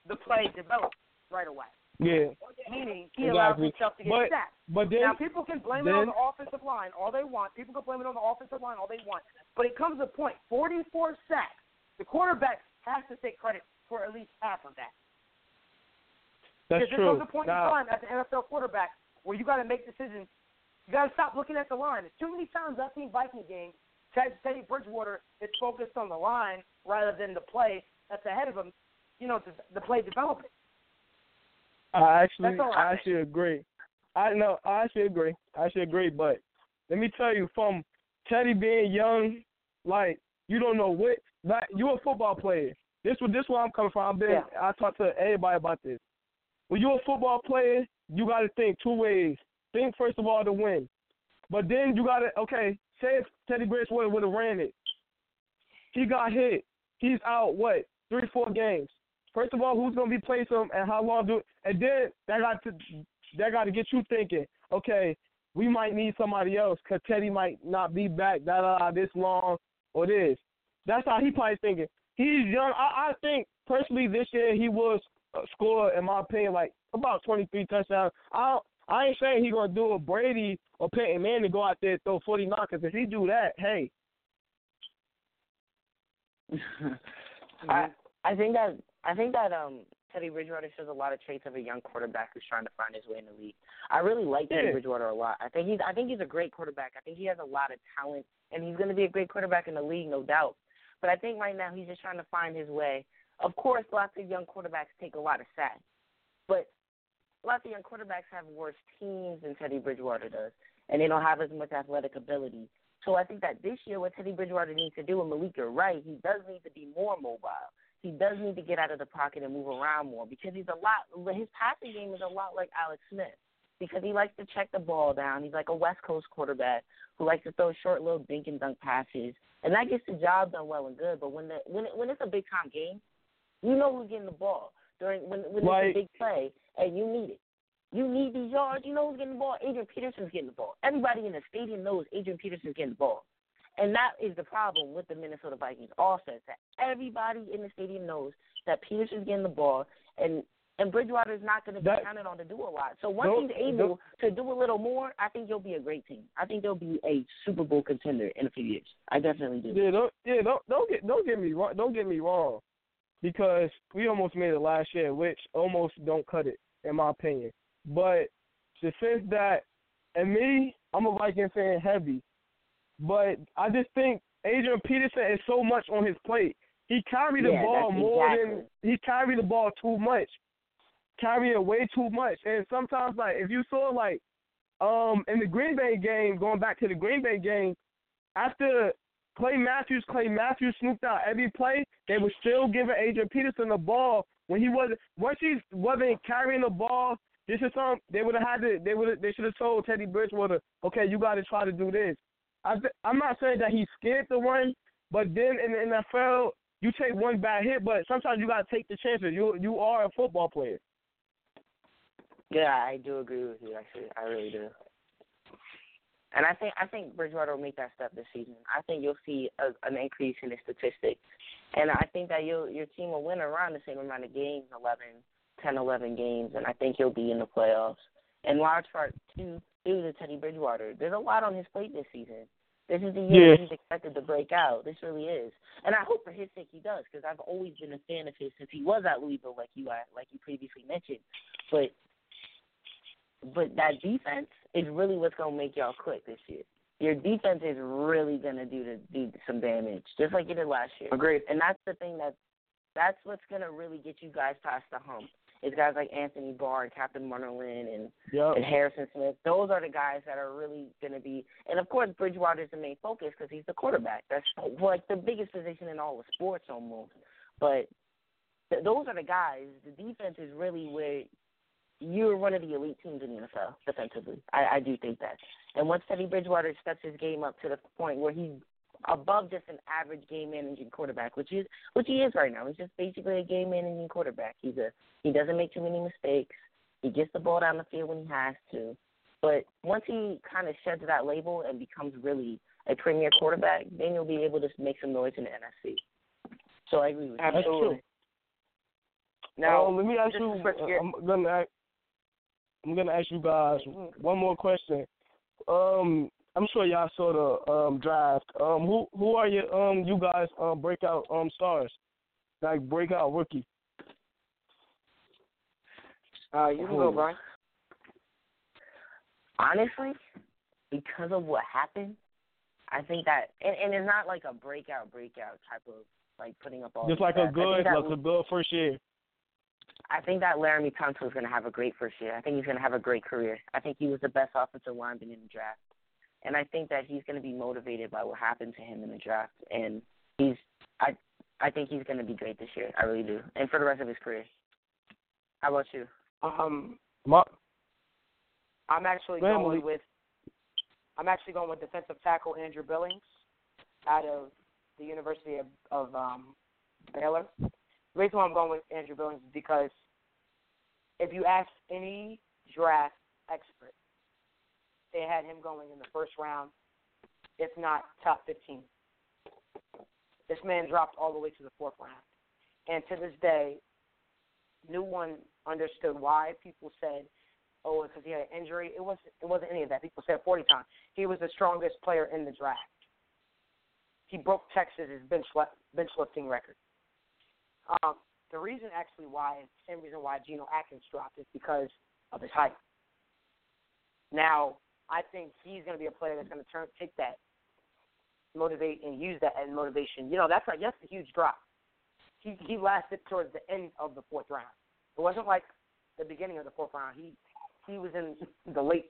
the play develop right away. Yeah. Meaning he allows himself to get sacked. Now, people can blame it on the offensive line all they want. People can blame it on the offensive line all they want. But it comes to a point, 44 sacks. The quarterback has to take credit for at least half of that. That's true. Because there comes a point in time as an NFL quarterback where you got to make decisions. You got to stop looking at the line. There's too many times I've seen Viking games, Teddy Bridgewater is focused on the line rather than the play that's ahead of him, the play development. I actually agree, but let me tell you, from Teddy being young, you don't know what, you're a football player. This is where I'm coming from. I talk to everybody about this. when you're a football player, you got to think two ways. Think, first of all, to win. But then you got to, okay, say if Teddy Bridgewater would have ran it. He got hit. He's out, what, 3-4 games. First of all, who's going to be playing him and how long do it? And then that got to get you thinking, okay, we might need somebody else because Teddy might not be back this long or this. That's how he probably thinking. He's young. I think, personally, this year he will score, in my opinion, like about 23 touchdowns. I ain't saying he's going to do a Brady or Peyton Manning go out there and throw 40 knockers. If he do that, hey. I think that Teddy Bridgewater shows a lot of traits of a young quarterback who's trying to find his way in the league. I really like Teddy Bridgewater a lot. I think he's a great quarterback. I think he has a lot of talent, and he's going to be a great quarterback in the league, no doubt. But I think right now he's just trying to find his way. Of course, lots of young quarterbacks take a lot of sacks, but lots of young quarterbacks have worse teams than Teddy Bridgewater does, and they don't have as much athletic ability. So I think that this year what Teddy Bridgewater needs to do, and Malik, you're right, he does need to be more mobile. He does need to get out of the pocket and move around more because his passing game is a lot like Alex Smith because he likes to check the ball down. He's like a West Coast quarterback who likes to throw short little dink and dunk passes, and that gets the job done well and good. But when it's a big time game, you know who's getting the ball when it's a big play and you need it. You need these yards. You know who's getting the ball. Adrian Peterson's getting the ball. Everybody in the stadium knows Adrian Peterson's getting the ball. And that is the problem with the Minnesota Vikings offense, that everybody in the stadium knows that Peterson's getting the ball, and Bridgewater's not going to be counted on to do a lot. So once he's able to do a little more, I think you'll be a great team. I think they'll be a Super Bowl contender in a few years. I definitely do. Don't get me wrong, because we almost made it last year, which almost don't cut it in my opinion. But the sense that, and me, I'm a Viking fan heavy. But I just think Adrian Peterson is so much on his plate. He carried the ball way too much. And sometimes, like, if you saw, like, in the Green Bay game, going back to the Green Bay game, after Clay Matthews snooped out every play, they were still giving Adrian Peterson the ball when he wasn't. Once he wasn't carrying the ball, this is something they would have had to. They should have told Teddy Bridgewater, okay, you got to try to do this. I'm not saying that he scared the one, but then in the NFL, you take one bad hit, but sometimes you got to take the chances. You are a football player. Yeah, I do agree with you, actually. I really do. And I think Bridgewater will make that step this season. I think you'll see an increase in his statistics. And I think that your team will win around the same amount of games, 11 games, and I think he'll be in the playoffs. In large part, too, due to Teddy Bridgewater. There's a lot on his plate this season. This is the year he's expected to break out. This really is. And I hope for his sake he does, because I've always been a fan of his since he was at Louisville, like you previously mentioned. But that defense is really what's going to make y'all click this year. Your defense is really going to do some damage, just like it did last year. Agreed. And that's the thing that's what's going to really get you guys past the hump. It's guys like Anthony Barr and Captain Munderland and Harrison Smith. Those are the guys that are really going to be – and, of course, Bridgewater's the main focus because he's the quarterback. That's, like, the biggest position in all of sports almost. But those are the guys. The defense is really where you're one of the elite teams in the NFL defensively. I do think that. And once Teddy Bridgewater steps his game up to the point where he's above just an average game-managing quarterback, which he is right now. He's just basically a game-managing quarterback. He doesn't make too many mistakes. He gets the ball down the field when he has to. But once he kind of sheds that label and becomes really a premier quarterback, then you'll be able to make some noise in the NFC. So I agree with you. Absolutely. Now, I'm going to ask you guys one more question. I'm sure y'all saw the draft. Who are your you guys breakout stars, like breakout rookie? You can go, Brian. Honestly, because of what happened, I think that and it's not like a breakout type of like putting up all. Just like stats. a good first year. I think that Laramie Tunsil is going to have a great first year. I think he's going to have a great career. I think he was the best offensive lineman in the draft. And I think that he's going to be motivated by what happened to him in the draft. And I think he's going to be great this year. I really do. And for the rest of his career. How about you? I'm actually going with defensive tackle Andrew Billings out of the University of Baylor. The reason why I'm going with Andrew Billings is because if you ask any draft expert, they had him going in the first round, if not top 15. This man dropped all the way to the fourth round. And to this day, no one understood why people said, oh, because he had an injury. It wasn't any of that. People said 40 times. He was the strongest player in the draft. He broke Texas' bench lifting record. The reason actually why, the same reason why Geno Atkins dropped is because of his height. Now, I think he's going to be a player that's going to take that, motivate, and use that as motivation. You know, that's right. That's a huge drop. He lasted towards the end of the fourth round. It wasn't like the beginning of the fourth round. He was in the later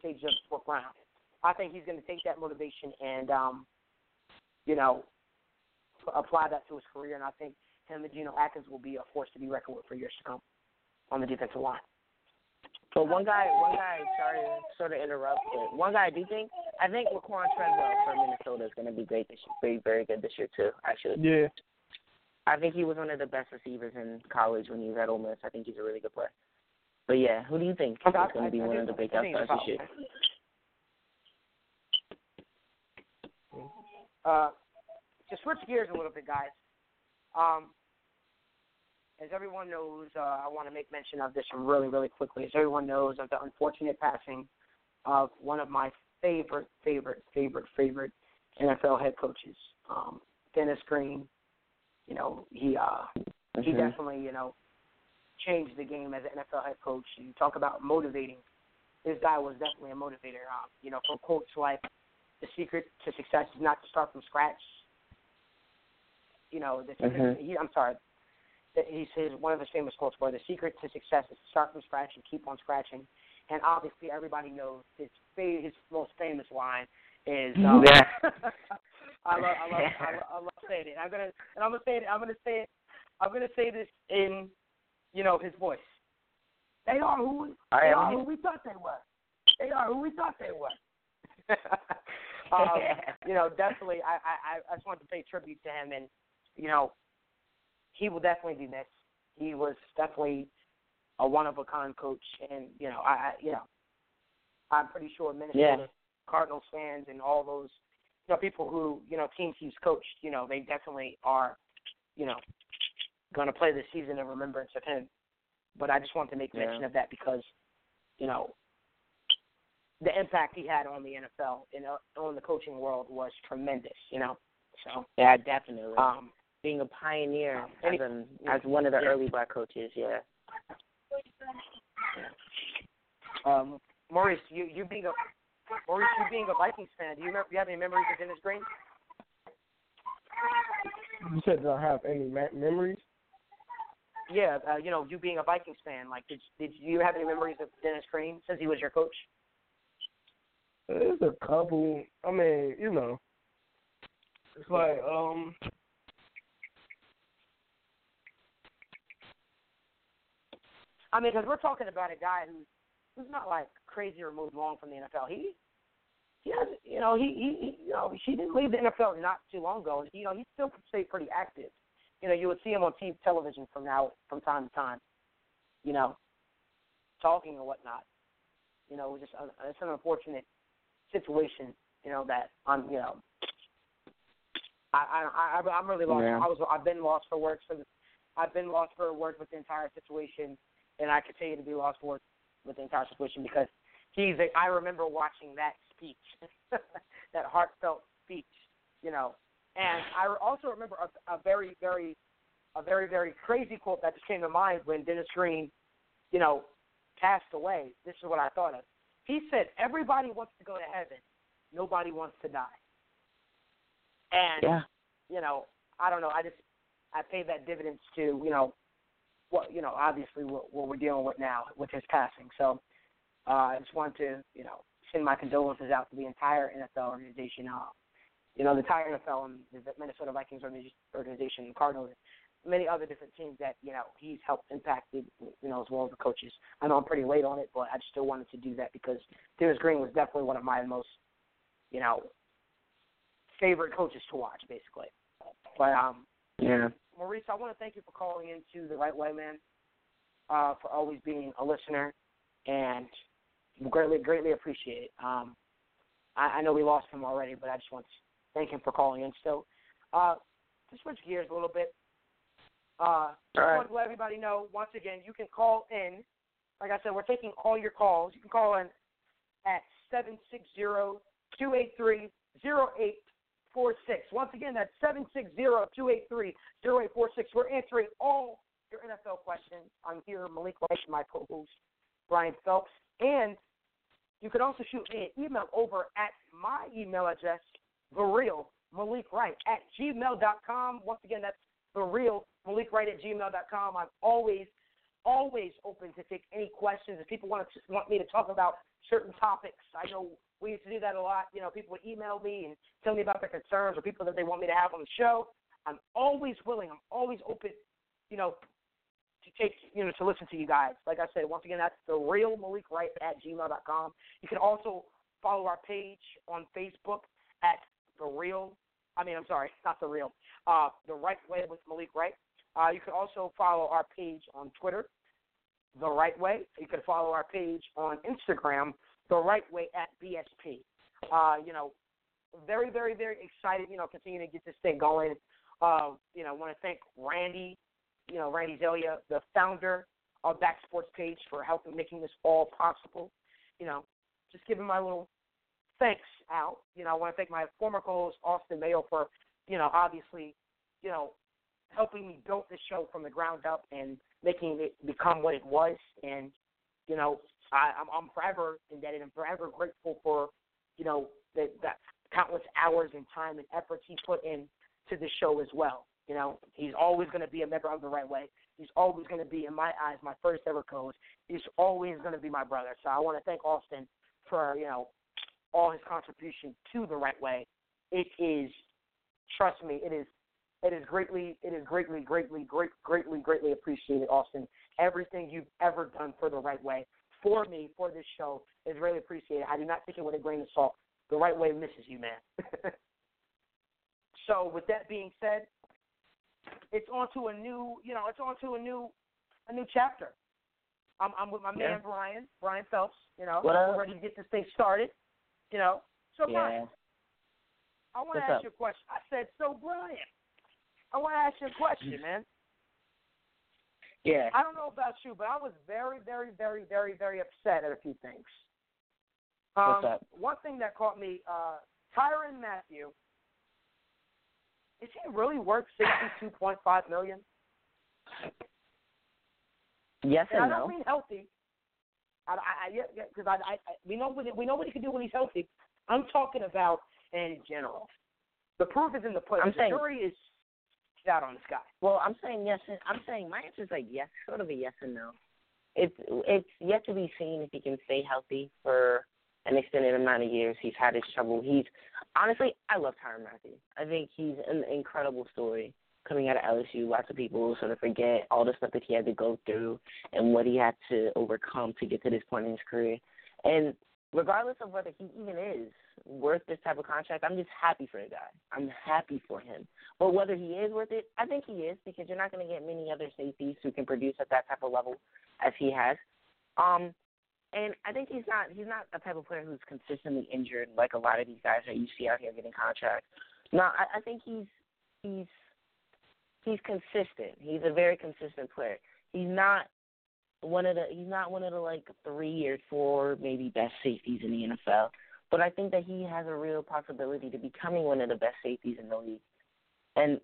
stage of the fourth round. I think he's going to take that motivation and apply that to his career. And I think him and Geno Atkins will be a force to be reckoned with for years to come on the defensive line. So one guy. Sorry to sort of interrupt, but one guy. I think Laquan Treadwell from Minnesota is going to be great this year, be very good this year too. Actually, yeah. I think he was one of the best receivers in college when he was at Ole Miss. I think he's a really good player. But yeah, who do you think is going to be one of the breakout stars this year? To switch gears a little bit, guys. As everyone knows, I want to make mention of this really, really quickly. As everyone knows of the unfortunate passing of one of my favorite NFL head coaches, Dennis Green. You know, he definitely, you know, changed the game as an NFL head coach. You talk about motivating. This guy was definitely a motivator. You know, for quotes like, the secret to success is not to start from scratch. You know, one of his famous quotes were, the secret to success is to start from scratch and keep on scratching. And obviously everybody knows his most famous line is, I love saying it. I'm gonna say this in, you know, his voice. They are who we thought they were. They are who we thought they were. You know, definitely. I just wanted to pay tribute to him, and you know, he will definitely be missed. He was definitely a one-of-a-kind coach, and you know, I'm pretty sure Minnesota Cardinals fans and all those. You know, people who, you know, teams he's coached, you know, they definitely are, you know, going to play this season in remembrance of him. But I just want to make mention of that because, you know, the impact he had on the NFL and on the coaching world was tremendous, you know. So yeah, definitely. Being a pioneer as one of the early black coaches, Maurice, you being a Vikings fan, do you have any memories of Dennis Green? You said do I have any memories? Yeah, you know, you being a Vikings fan, like, did you have any memories of Dennis Green since he was your coach? There's a couple. I mean, you know, it's like I mean, because we're talking about a guy who's not like crazy removed long from the NFL. He didn't leave the NFL not too long ago. You know, he still stayed pretty active. You know, you would see him on TV television from time to time. You know, talking and whatnot. You know, it's an unfortunate situation. You know that I'm really lost. Yeah. I've been lost for words with the entire situation, and I continue to be lost for words with the entire situation because I remember watching that speech, that heartfelt speech, you know. And I also remember a very, very crazy quote that just came to mind when Dennis Green, you know, passed away. This is what I thought of. He said, "Everybody wants to go to heaven. Nobody wants to die." And, you know, I don't know. I paid that dividends to, you know, obviously what we're dealing with now with his passing. So I just wanted to, you know, send my condolences out to the entire NFL organization, the entire NFL and the Minnesota Vikings organization, the Cardinals, many other different teams that, you know, he's helped impacted, you know, as well as the coaches. I know I'm pretty late on it, but I just still wanted to do that because Dennis Green was definitely one of my most, you know, favorite coaches to watch, basically. But, yeah. Maurice, I want to thank you for calling into The Right Way, man, for always being a listener, and greatly appreciate it. I know we lost him already, but I just want to thank him for calling in. So, to switch gears a little bit, I want to let everybody know, once again, you can call in. Like I said, we're taking all your calls. You can call in at 760-283-0846. Once again, that's 760-283-0846. We're answering all your NFL questions. I'm here, Malik Wright, my co-host, Brian Phelps. And you can also shoot me an email over at my email address, TheRealMalikWright@gmail.com. Once again, that's TheRealMalikWright@gmail.com. I'm always open to take any questions. If people want me to talk about certain topics, I know we used to do that a lot. You know, people would email me and tell me about their concerns or people that they want me to have on the show. I'm always willing. I'm always open, you know, to listen to you guys. Like I said, once again, that's TheRealMalikWright@gmail.com. You can also follow our page on Facebook at The Right Way with Malik Wright. You can also follow our page on Twitter, The Right Way. You can follow our page on Instagram, The Right Way @BSP. You know, very, very, very excited, you know, continuing to get this thing going. You know, want to thank Randy Zelia, the founder of Back Sports Page, for helping making this all possible. You know, just giving my little thanks out. You know, I want to thank my former co-host, Austin Mayo, for, you know, obviously, you know, helping me build this show from the ground up and making it become what it was. And, you know, I'm forever indebted and forever grateful for, you know, the countless hours and time and efforts he put in to the show as well. You know, he's always going to be a member of The Right Way. He's always going to be, in my eyes, my first ever co-host. He's always going to be my brother. So I want to thank Austin for, you know, all his contribution to The Right Way. It is, trust me, it is greatly appreciated, Austin. Everything you've ever done for The Right Way, for me, for this show, is really appreciated. I do not take it with a grain of salt. The Right Way misses you, man. So with that being said, it's on to a new chapter. I'm with my man Brian Phelps. You know, we're ready to get this thing started. You know, so Brian, I want to ask you a question. I said, so Brian, I want to ask you a question, man. Yeah. I don't know about you, but I was very, very, very, very, very upset at a few things. What's up? One thing that caught me, Tyrann Mathieu. Is he really worth $62.5 million? Yes and no. I don't mean healthy. We know what he can do when he's healthy. I'm talking about in general. The proof is in the pudding. The jury is out on this guy. Well, I'm saying yes. I'm saying my answer is like yes, sort of a yes and no. It's yet to be seen if he can stay healthy for an extended amount of years. He's had his trouble. Honestly, I love Tyrann Mathieu. I think he's an incredible story coming out of LSU. Lots of people sort of forget all the stuff that he had to go through and what he had to overcome to get to this point in his career. And regardless of whether he even is worth this type of contract, I'm just happy for the guy. I'm happy for him. But whether he is worth it, I think he is, because you're not going to get many other safeties who can produce at that type of level as he has. And I think he's not a type of player who's consistently injured like a lot of these guys that you see out here getting contracts. No, I think he's consistent. He's a very consistent player. He's not one of the like 3 or 4 maybe best safeties in the NFL. But I think that he has a real possibility to becoming one of the best safeties in the league. And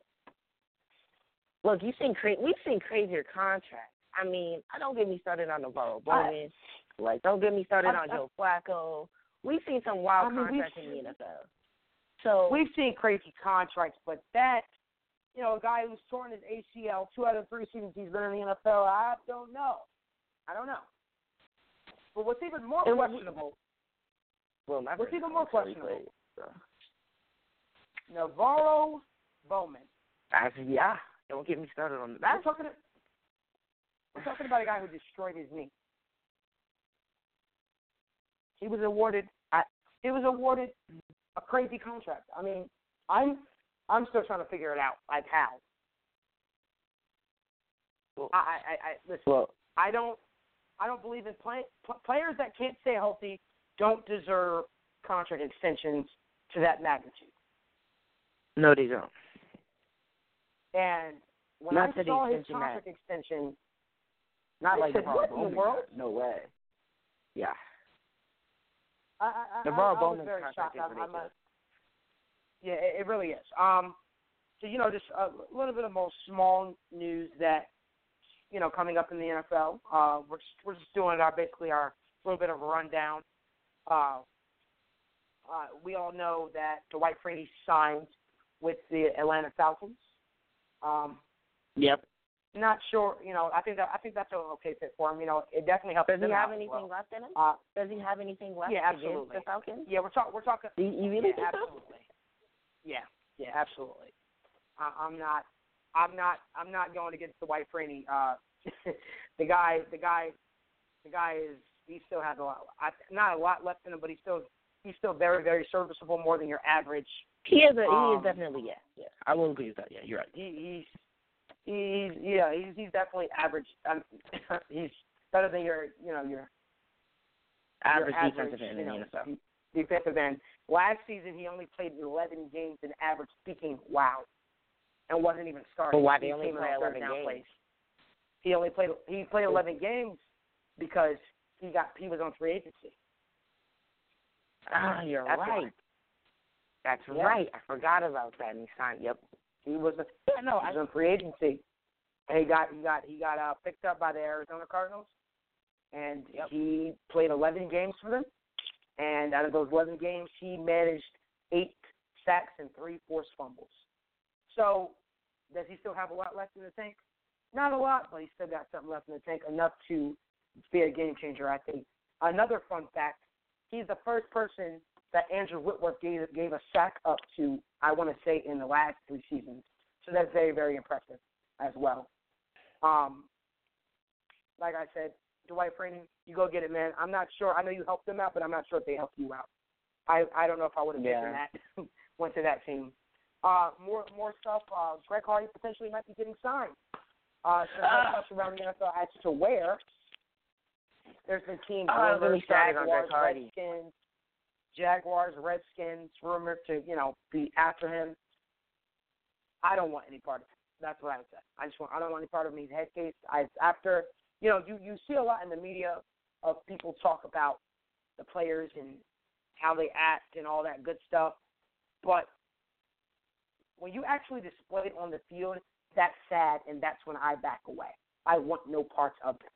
look, we've seen crazier contracts. I mean, don't get me started on Navarro Bowman. Like, don't get me started on Joe Flacco. We've seen some wild contracts in the NFL. So we've seen crazy contracts, but that, you know, a guy who's torn his ACL 2 out of 3 seasons he's been in the NFL, I don't know. But what's even more questionable? Navarro Bowman. Yeah, Don't get me started on that. We're talking about a guy who destroyed his knee. He was awarded a crazy contract. I mean, I'm still trying to figure it out. Like how? Well, listen. Well, I don't believe in players that can't stay healthy. Don't deserve contract extensions to that magnitude. No, they don't. And when not I saw his contract extension, not like Navarro Bowman. No way. Yeah. Navarro Bowman's contract is ridiculous. Yeah, it really is. So, you know, just a little bit of more small news that, you know, coming up in the NFL. We're just doing our little bit of a rundown. We all know that Dwight Freeney signed with the Atlanta Falcons. Yep. Not sure, you know. I think that's an okay fit for him. You know, it definitely helps. Does he have anything left in him? Does he have anything left? Yeah, absolutely. Against the Falcons. Yeah, we're talking. You really? Yeah, absolutely. Yeah, absolutely. I'm not going against the Dwight Freeney. The guy is. He still has not a lot left in him, but he's still very, very serviceable, more than your average. He is definitely, yeah. I will agree with that. Yeah, you're right. He's definitely average. He's better than your average defensive end in the NFL. Defensive end. Last season, he only played 11 games in average. Speaking, wow, and wasn't even starting. But why did he only play 11 games? He played 11 games because he was on free agency. Ah, you're right. That's right. I forgot about that. And he signed. Yep. He was on free agency, and he got picked up by the Arizona Cardinals, and he played 11 games for them. And out of those 11 games, he managed 8 sacks and 3 forced fumbles. So, does he still have a lot left in the tank? Not a lot, but he's still got something left in the tank, enough to be a game changer, I think. Another fun fact: he's the first person that Andrew Whitworth gave a sack up to, I want to say, in the last 3 seasons. So that's very, very impressive as well. Like I said, Dwight Freeney, you go get it, man. I'm not sure. I know you helped them out, but I'm not sure if they helped you out. I don't know if I would have given that. Went to that team. More stuff. Greg Hardy potentially might be getting signed. Some stuff around the NFL as to where. There's been teams really sad on Greg Hardy. Jaguars, Redskins, rumored to, be after him. I don't want any part of him. That's what I would say. I don't want any part of him. He's a head case. You see a lot in the media of people talk about the players and how they act and all that good stuff. But when you actually display it on the field, that's sad, and that's when I back away. I want no parts of them.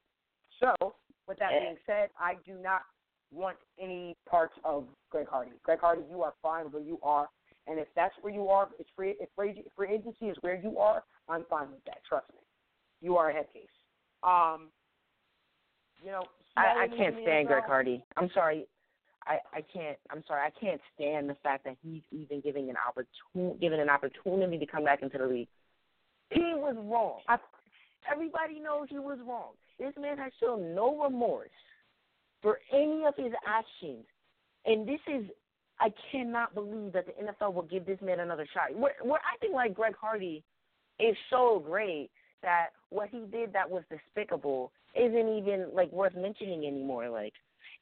So, with that being said, I do not want any parts of Greg Hardy. Greg Hardy, you are fine where you are, and if that's where you are, if free agency is where you are, I'm fine with that. Trust me, you are a head case. I can't stand Greg Hardy. I'm sorry, I can't. I'm sorry, I can't stand the fact that he's even given an opportunity to come back into the league. He was wrong. Everybody knows he was wrong. This man has shown no remorse for any of his actions. And I cannot believe that the NFL will give this man another shot. What I think, like, Greg Hardy is so great that what he did that was despicable isn't even, like, worth mentioning anymore. Like,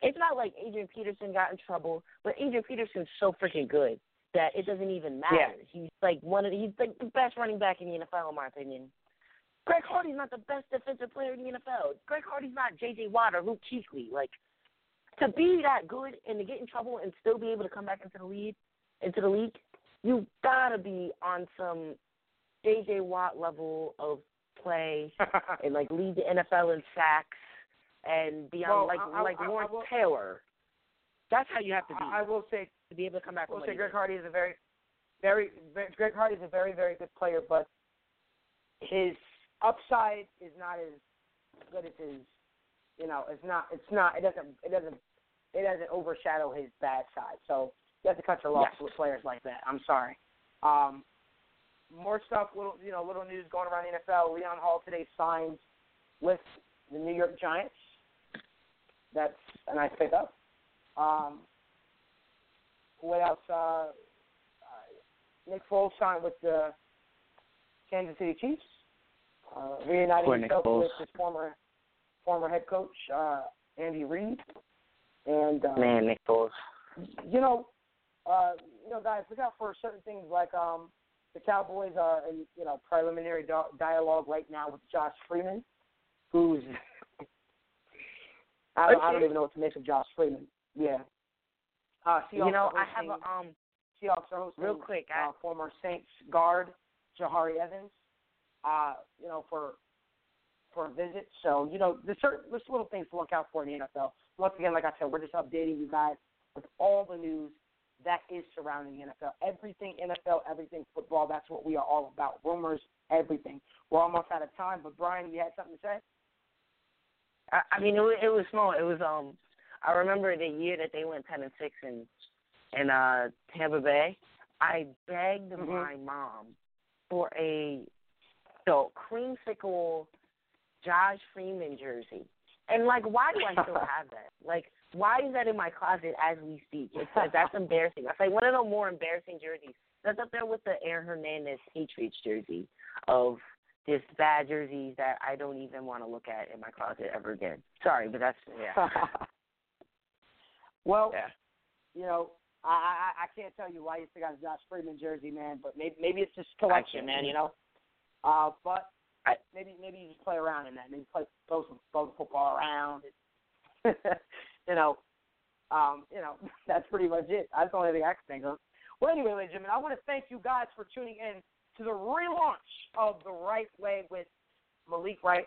it's not like Adrian Peterson got in trouble, but Adrian Peterson's so freaking good that it doesn't even matter. Yeah. He's, like, he's like the best running back in the NFL, in my opinion. Greg Hardy's not the best defensive player in the NFL. Greg Hardy's not J.J. Watt or Luke Kuechly. Like, to be that good and to get in trouble and still be able to come back into the league, you gotta be on some J.J. Watt level of play and like lead the NFL in sacks and be on Lawrence Taylor. That's how you have to be. I will say to be able to come back. I will say Greg Hardy is a very, very good player, but his upside is not as good as his, it doesn't overshadow his bad side. So you have to cut your losses with players like that. I'm sorry. more stuff, little news going around the NFL. Leon Hall today signs with the New York Giants. That's a nice pickup. What else? Nick Foles signed with the Kansas City Chiefs, reuniting himself with his former head coach, Andy Reid. And Nick Foles. Guys, look out for certain things like the Cowboys are in preliminary dialogue right now with Josh Freeman, who's I don't even know what to make of Josh Freeman. Yeah. Seahawks are hosting real quick, former Saints guard Jahari Evans, for a visit. So there's little things to look out for in the NFL. Once again, like I said, we're just updating you guys with all the news that is surrounding the NFL. Everything NFL, everything football, that's what we are all about. Rumors, everything. We're almost out of time, but Brian, you had something to say? It was small. It was I remember the year that they went 10-6 in Tampa Bay. I begged my mom for a creamsicle Josh Freeman jersey. And, why do I still have that? Why is that in my closet as we speak? It's that's embarrassing. That's one of the more embarrassing jerseys. That's up there with the Aaron Hernandez Patriots jersey of just bad jerseys that I don't even want to look at in my closet ever again. Sorry, but that's, yeah. Well, yeah. I can't tell you why you still got a Josh Freeman jersey, man, but maybe it's just collection, man, But maybe you just play around in that. Maybe throw some football around. That's pretty much it. That's the only thing I can think of. Well, anyway, ladies and gentlemen, I want to thank you guys for tuning in to the relaunch of The Right Way with Malik Wright,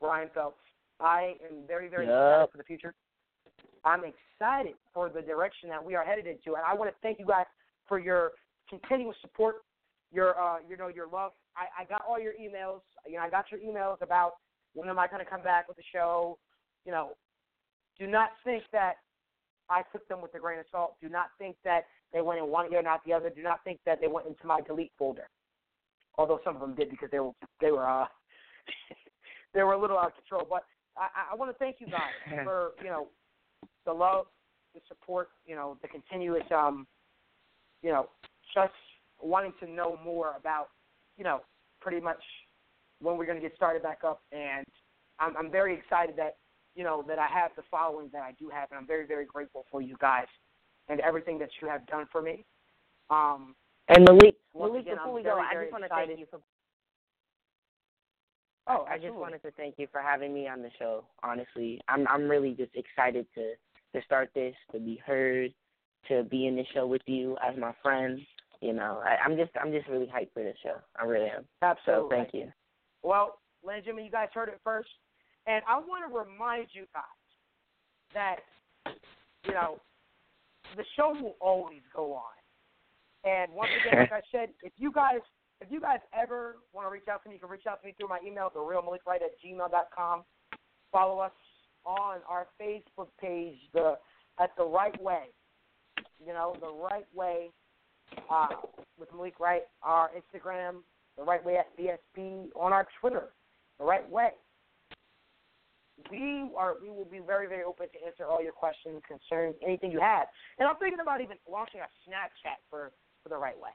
Brian Phelps. I am very, very excited for the future. I'm excited for the direction that we are headed into, and I want to thank you guys for your continuous support, your love. I got all your emails. I got your emails about when am I going to come back with the show. Do not think that I took them with a grain of salt. Do not think that they went in one ear, not the other. Do not think that they went into my delete folder. Although some of them did because they were they were a little out of control. But I want to thank you guys for the love, the support, the continuous just wanting to know more about pretty much when we're going to get started back up. And I'm very excited that that I have the following that I do have, and I'm very, very grateful for you guys and everything that you have done for me. And Malik, before we go, I just want to thank you for. Oh, I just wanted to thank you for having me on the show. Honestly, I'm really just excited to start this, to be heard, to be in the show with you as my friend. I'm just really hyped for this show. I really am. Absolutely. So thank you. Well, ladies and gentlemen, you guys heard it first. And I want to remind you guys that, the show will always go on. And once again, like I said, if you guys ever want to reach out to me, you can reach out to me through my email, therealmaliklight@gmail.com. Follow us on our Facebook page, at The Right Way. The Right Way with Malik Wright. Our Instagram, The Right Way at BSP. On our Twitter, The Right Way. We will be very, very open to answer all your questions, concerns, anything you have. And I'm thinking about even launching a Snapchat for The Right Way.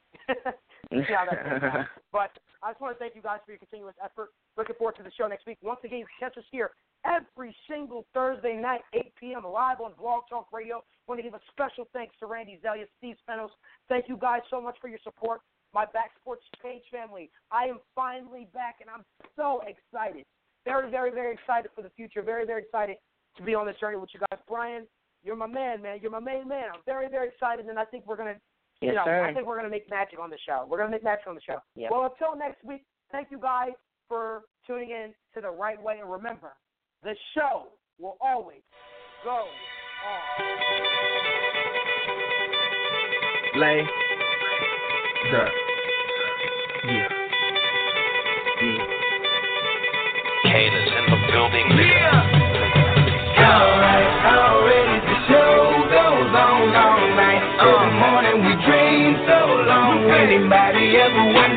See how that goes out. But I just want to thank you guys for your continuous effort. Looking forward to the show next week. Once again, you can catch us here every single Thursday night, 8 p.m., live on Blog Talk Radio. Want to give a special thanks to Randy Zelia, Steve Spenos. Thank you guys so much for your support. My Back Sports Page family, I am finally back, and I'm so excited. Very, very, very excited for the future. Very, very excited to be on this journey with you guys. Brian, you're my man, man. You're my main man. I'm very, very excited, and I think we're gonna, I think we're gonna make magic on the show. We're gonna make magic on the show. Yep. Well, until next week, thank you guys for tuning in to The Right Way, and remember, the show will always go on. Lay the yeah. Haters in the building, yeah. Alright, already the show goes on all night. In the morning we dream so long. Anybody ever wonder?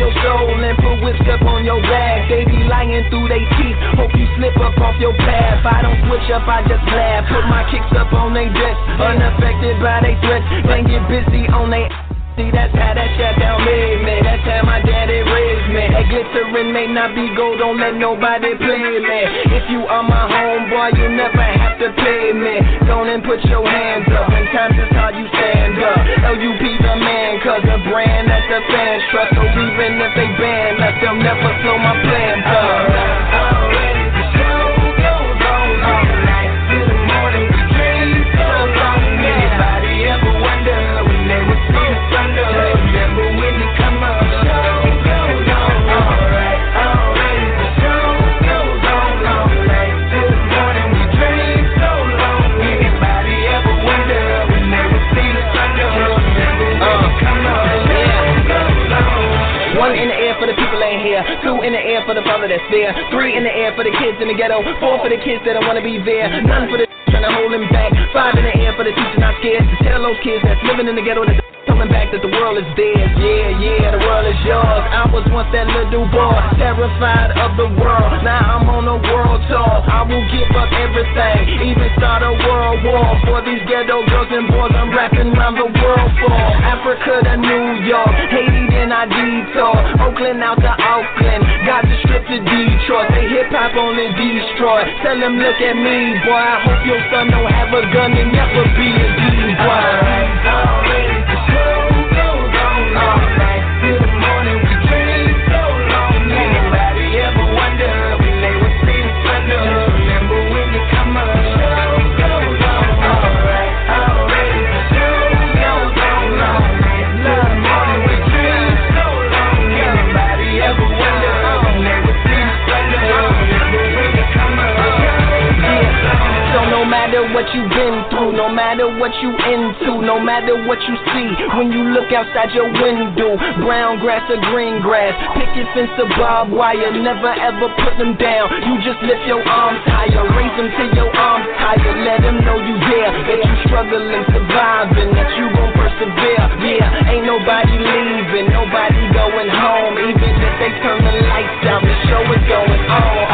your soul and put whips up on your back. They be lying through they teeth, hope you slip up off your path. I don't switch up, I just laugh. Put my kicks up on they dress, unaffected by they threats. Then get busy on they see, that's how that shut down made me. That's how my daddy raised me. That glycerin may not be gold, don't let nobody play me. If you are my homeboy, you never have to pay me. Don't and put your hands up, and times is hard you stand up. L.U.P. the man, cause a brand that the fans trust. So even if they ban, let them never slow my plans up. Two in the air for the father that's there. Three in the air for the kids in the ghetto. Four for the kids that don't want to be there. None for the trying to hold them back. Five in the air for the teacher not scared to tell those kids that's living in the ghetto that coming back that the world is theirs. Yeah, the world is yours. I was once that little boy, terrified of the world. Now I'm on a world tour. I will give up everything, even start a world war. For these ghetto girls and boys I'm rapping around the world for. Africa to New York, Haiti then I detour. Oakland out to Oakland, got the strip to Detroit. They hip-hop only destroy. Tell them look at me, boy. I hope your son don't have a gun and never be a D-boy. What you been through, no matter what you into, no matter what you see when you look outside your window, brown grass or green grass, picket fence or barbed wire, never ever put them down. You just lift your arms higher, raise them till your arms higher, let them know you there, that you struggling, surviving, that you gon' persevere. Yeah, ain't nobody leaving, nobody going home, even if they turn the lights out, the show is going on.